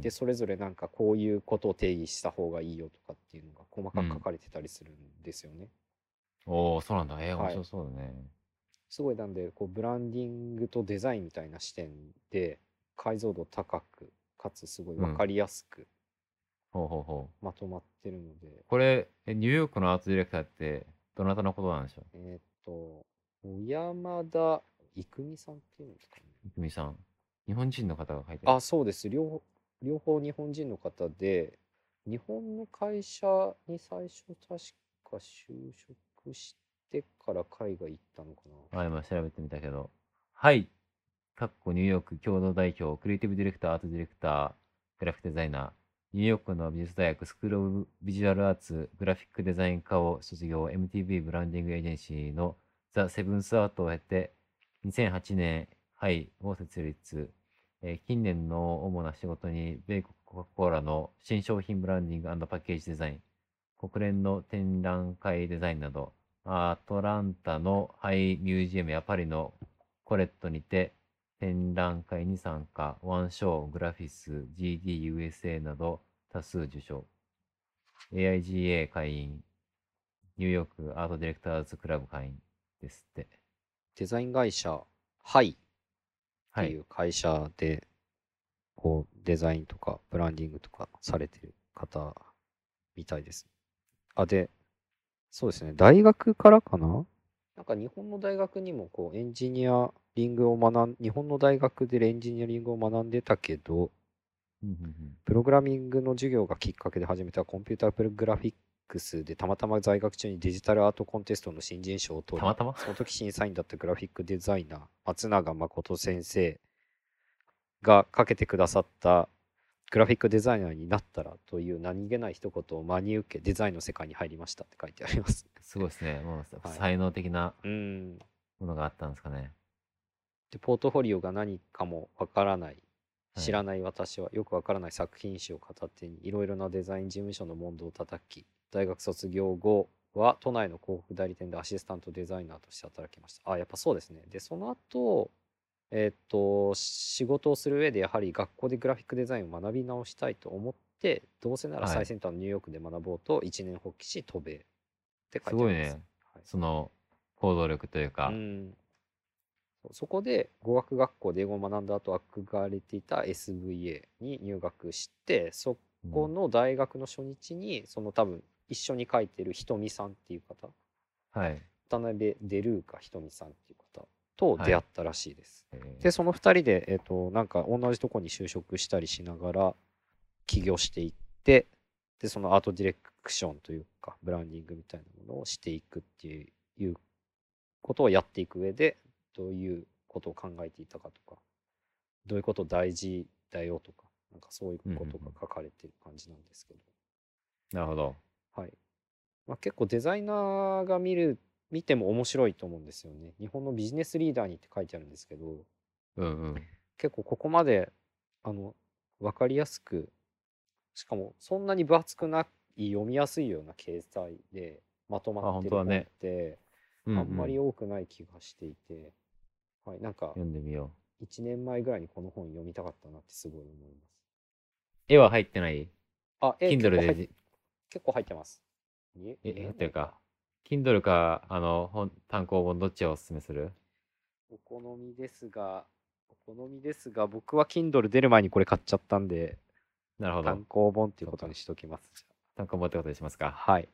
て、でそれぞれなんかこういうことを定義した方がいいよとかっていうのが細かく書かれてたりするんですよね。おお、そうなんだ。面白そうだね。すごい。なんでこうブランディングとデザインみたいな視点で解像度高くかつすごい分かりやすくまとまってるので、これニューヨークのアートディレクターってどなたのことなんでしょう。山田育美さんっていうんですかね。育美さん、日本人の方が書いてる。あ、そうです。両方日本人の方で、日本の会社に最初確か就職してから海外行ったのかな。今調べてみたけど、はいかっこニューヨーク共同代表、クリエイティブディレクター、アートディレクター、グラフィックデザイナー、ニューヨークの美術大学スクール・オブ・ビジュアル・アーツ、グラフィックデザイン科を卒業、MTV ブランディングエージェンシーのザ・セブンスアートを経て、2008年、はいを設立、近年の主な仕事に、米国コカ・コーラの新商品ブランディング&パッケージデザイン、国連の展覧会デザインなど、アトランタのハイ・ミュージアムやパリのコレットにて、展覧会に参加、ワンショー、グラフィス、GDUSA など多数受賞。AIGA 会員、ニューヨークアートディレクターズクラブ会員ですって。デザイン会社、はいっていう会社で、こう、デザインとかブランディングとかされてる方みたいです。あ、で、そうですね、大学からかな？なんか日本の大学にもこうエンジニアリングを日本の大学でエンジニアリングを学んでたけど、プログラミングの授業がきっかけで始めたコンピュータープログラフィックスで、たまたま在学中にデジタルアートコンテストの新人賞を取り、その時審査員だったグラフィックデザイナー松永誠先生がかけてくださったグラフィックデザイナーになったらという何気ない一言を真に受け、デザインの世界に入りましたって書いてあります。すごいですね。もう才能的なものがあったんですかね。で、ポートフォリオが何かもわからない、知らない私はよくわからない作品集を片手にいろいろなデザイン事務所の門戸を叩き、大学卒業後は都内の広告代理店でアシスタントデザイナーとして働きました。あ、やっぱそうですね。で、その後仕事をする上でやはり学校でグラフィックデザインを学び直したいと思って、どうせなら最先端のニューヨークで学ぼうと一年発起し渡米って書いてあります。すごいね、その行動力というか、そこで語学学校で英語を学んだ後、憧れていた SVA に入学して、そこの大学の初日に、その多分一緒に書いてるひとみさんっていう方、渡辺デルーカひとみさんっていう方と出会ったらしいです。で、その2人で、なんか同じとこに就職したりしながら起業していって、でそのアートディレクションというかブランディングみたいなものをしていくっていうことをやっていく上で、どういうことを考えていたかとか、どういうこと大事だよとか、なんかそういうことが書かれてる感じなんですけど。なるほど。はい。まあ、結構デザイナーが見ても面白いと思うんですよね。日本のビジネスリーダーにって書いてあるんですけど、結構ここまで分かりやすく、しかもそんなに分厚くない読みやすいような掲載でまとまってる本ってあんまり多くない気がしていて、なんか1年前ぐらいにこの本読みたかったなってすごい思います。絵は入ってない？あ、絵 Kindle で結構入ってます。絵というかKindle か単行本どっちをおすすめする？お好みですが僕は Kindle 出る前にこれ買っちゃったんで、なるほど、単行本っていうことにしときます。単行本ってことにしますか。はい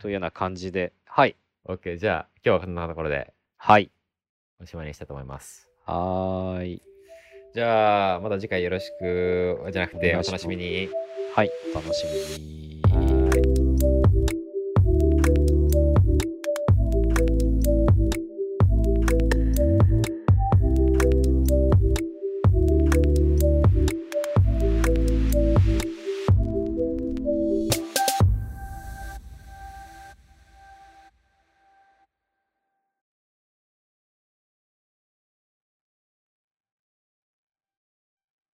というような感じで、はい OK。 じゃあ今日はこんなところで、はいおしまいにしたいと思います。はーい。じゃあまた次回よろしくじゃなくてお楽しみに。はい、お楽しみに。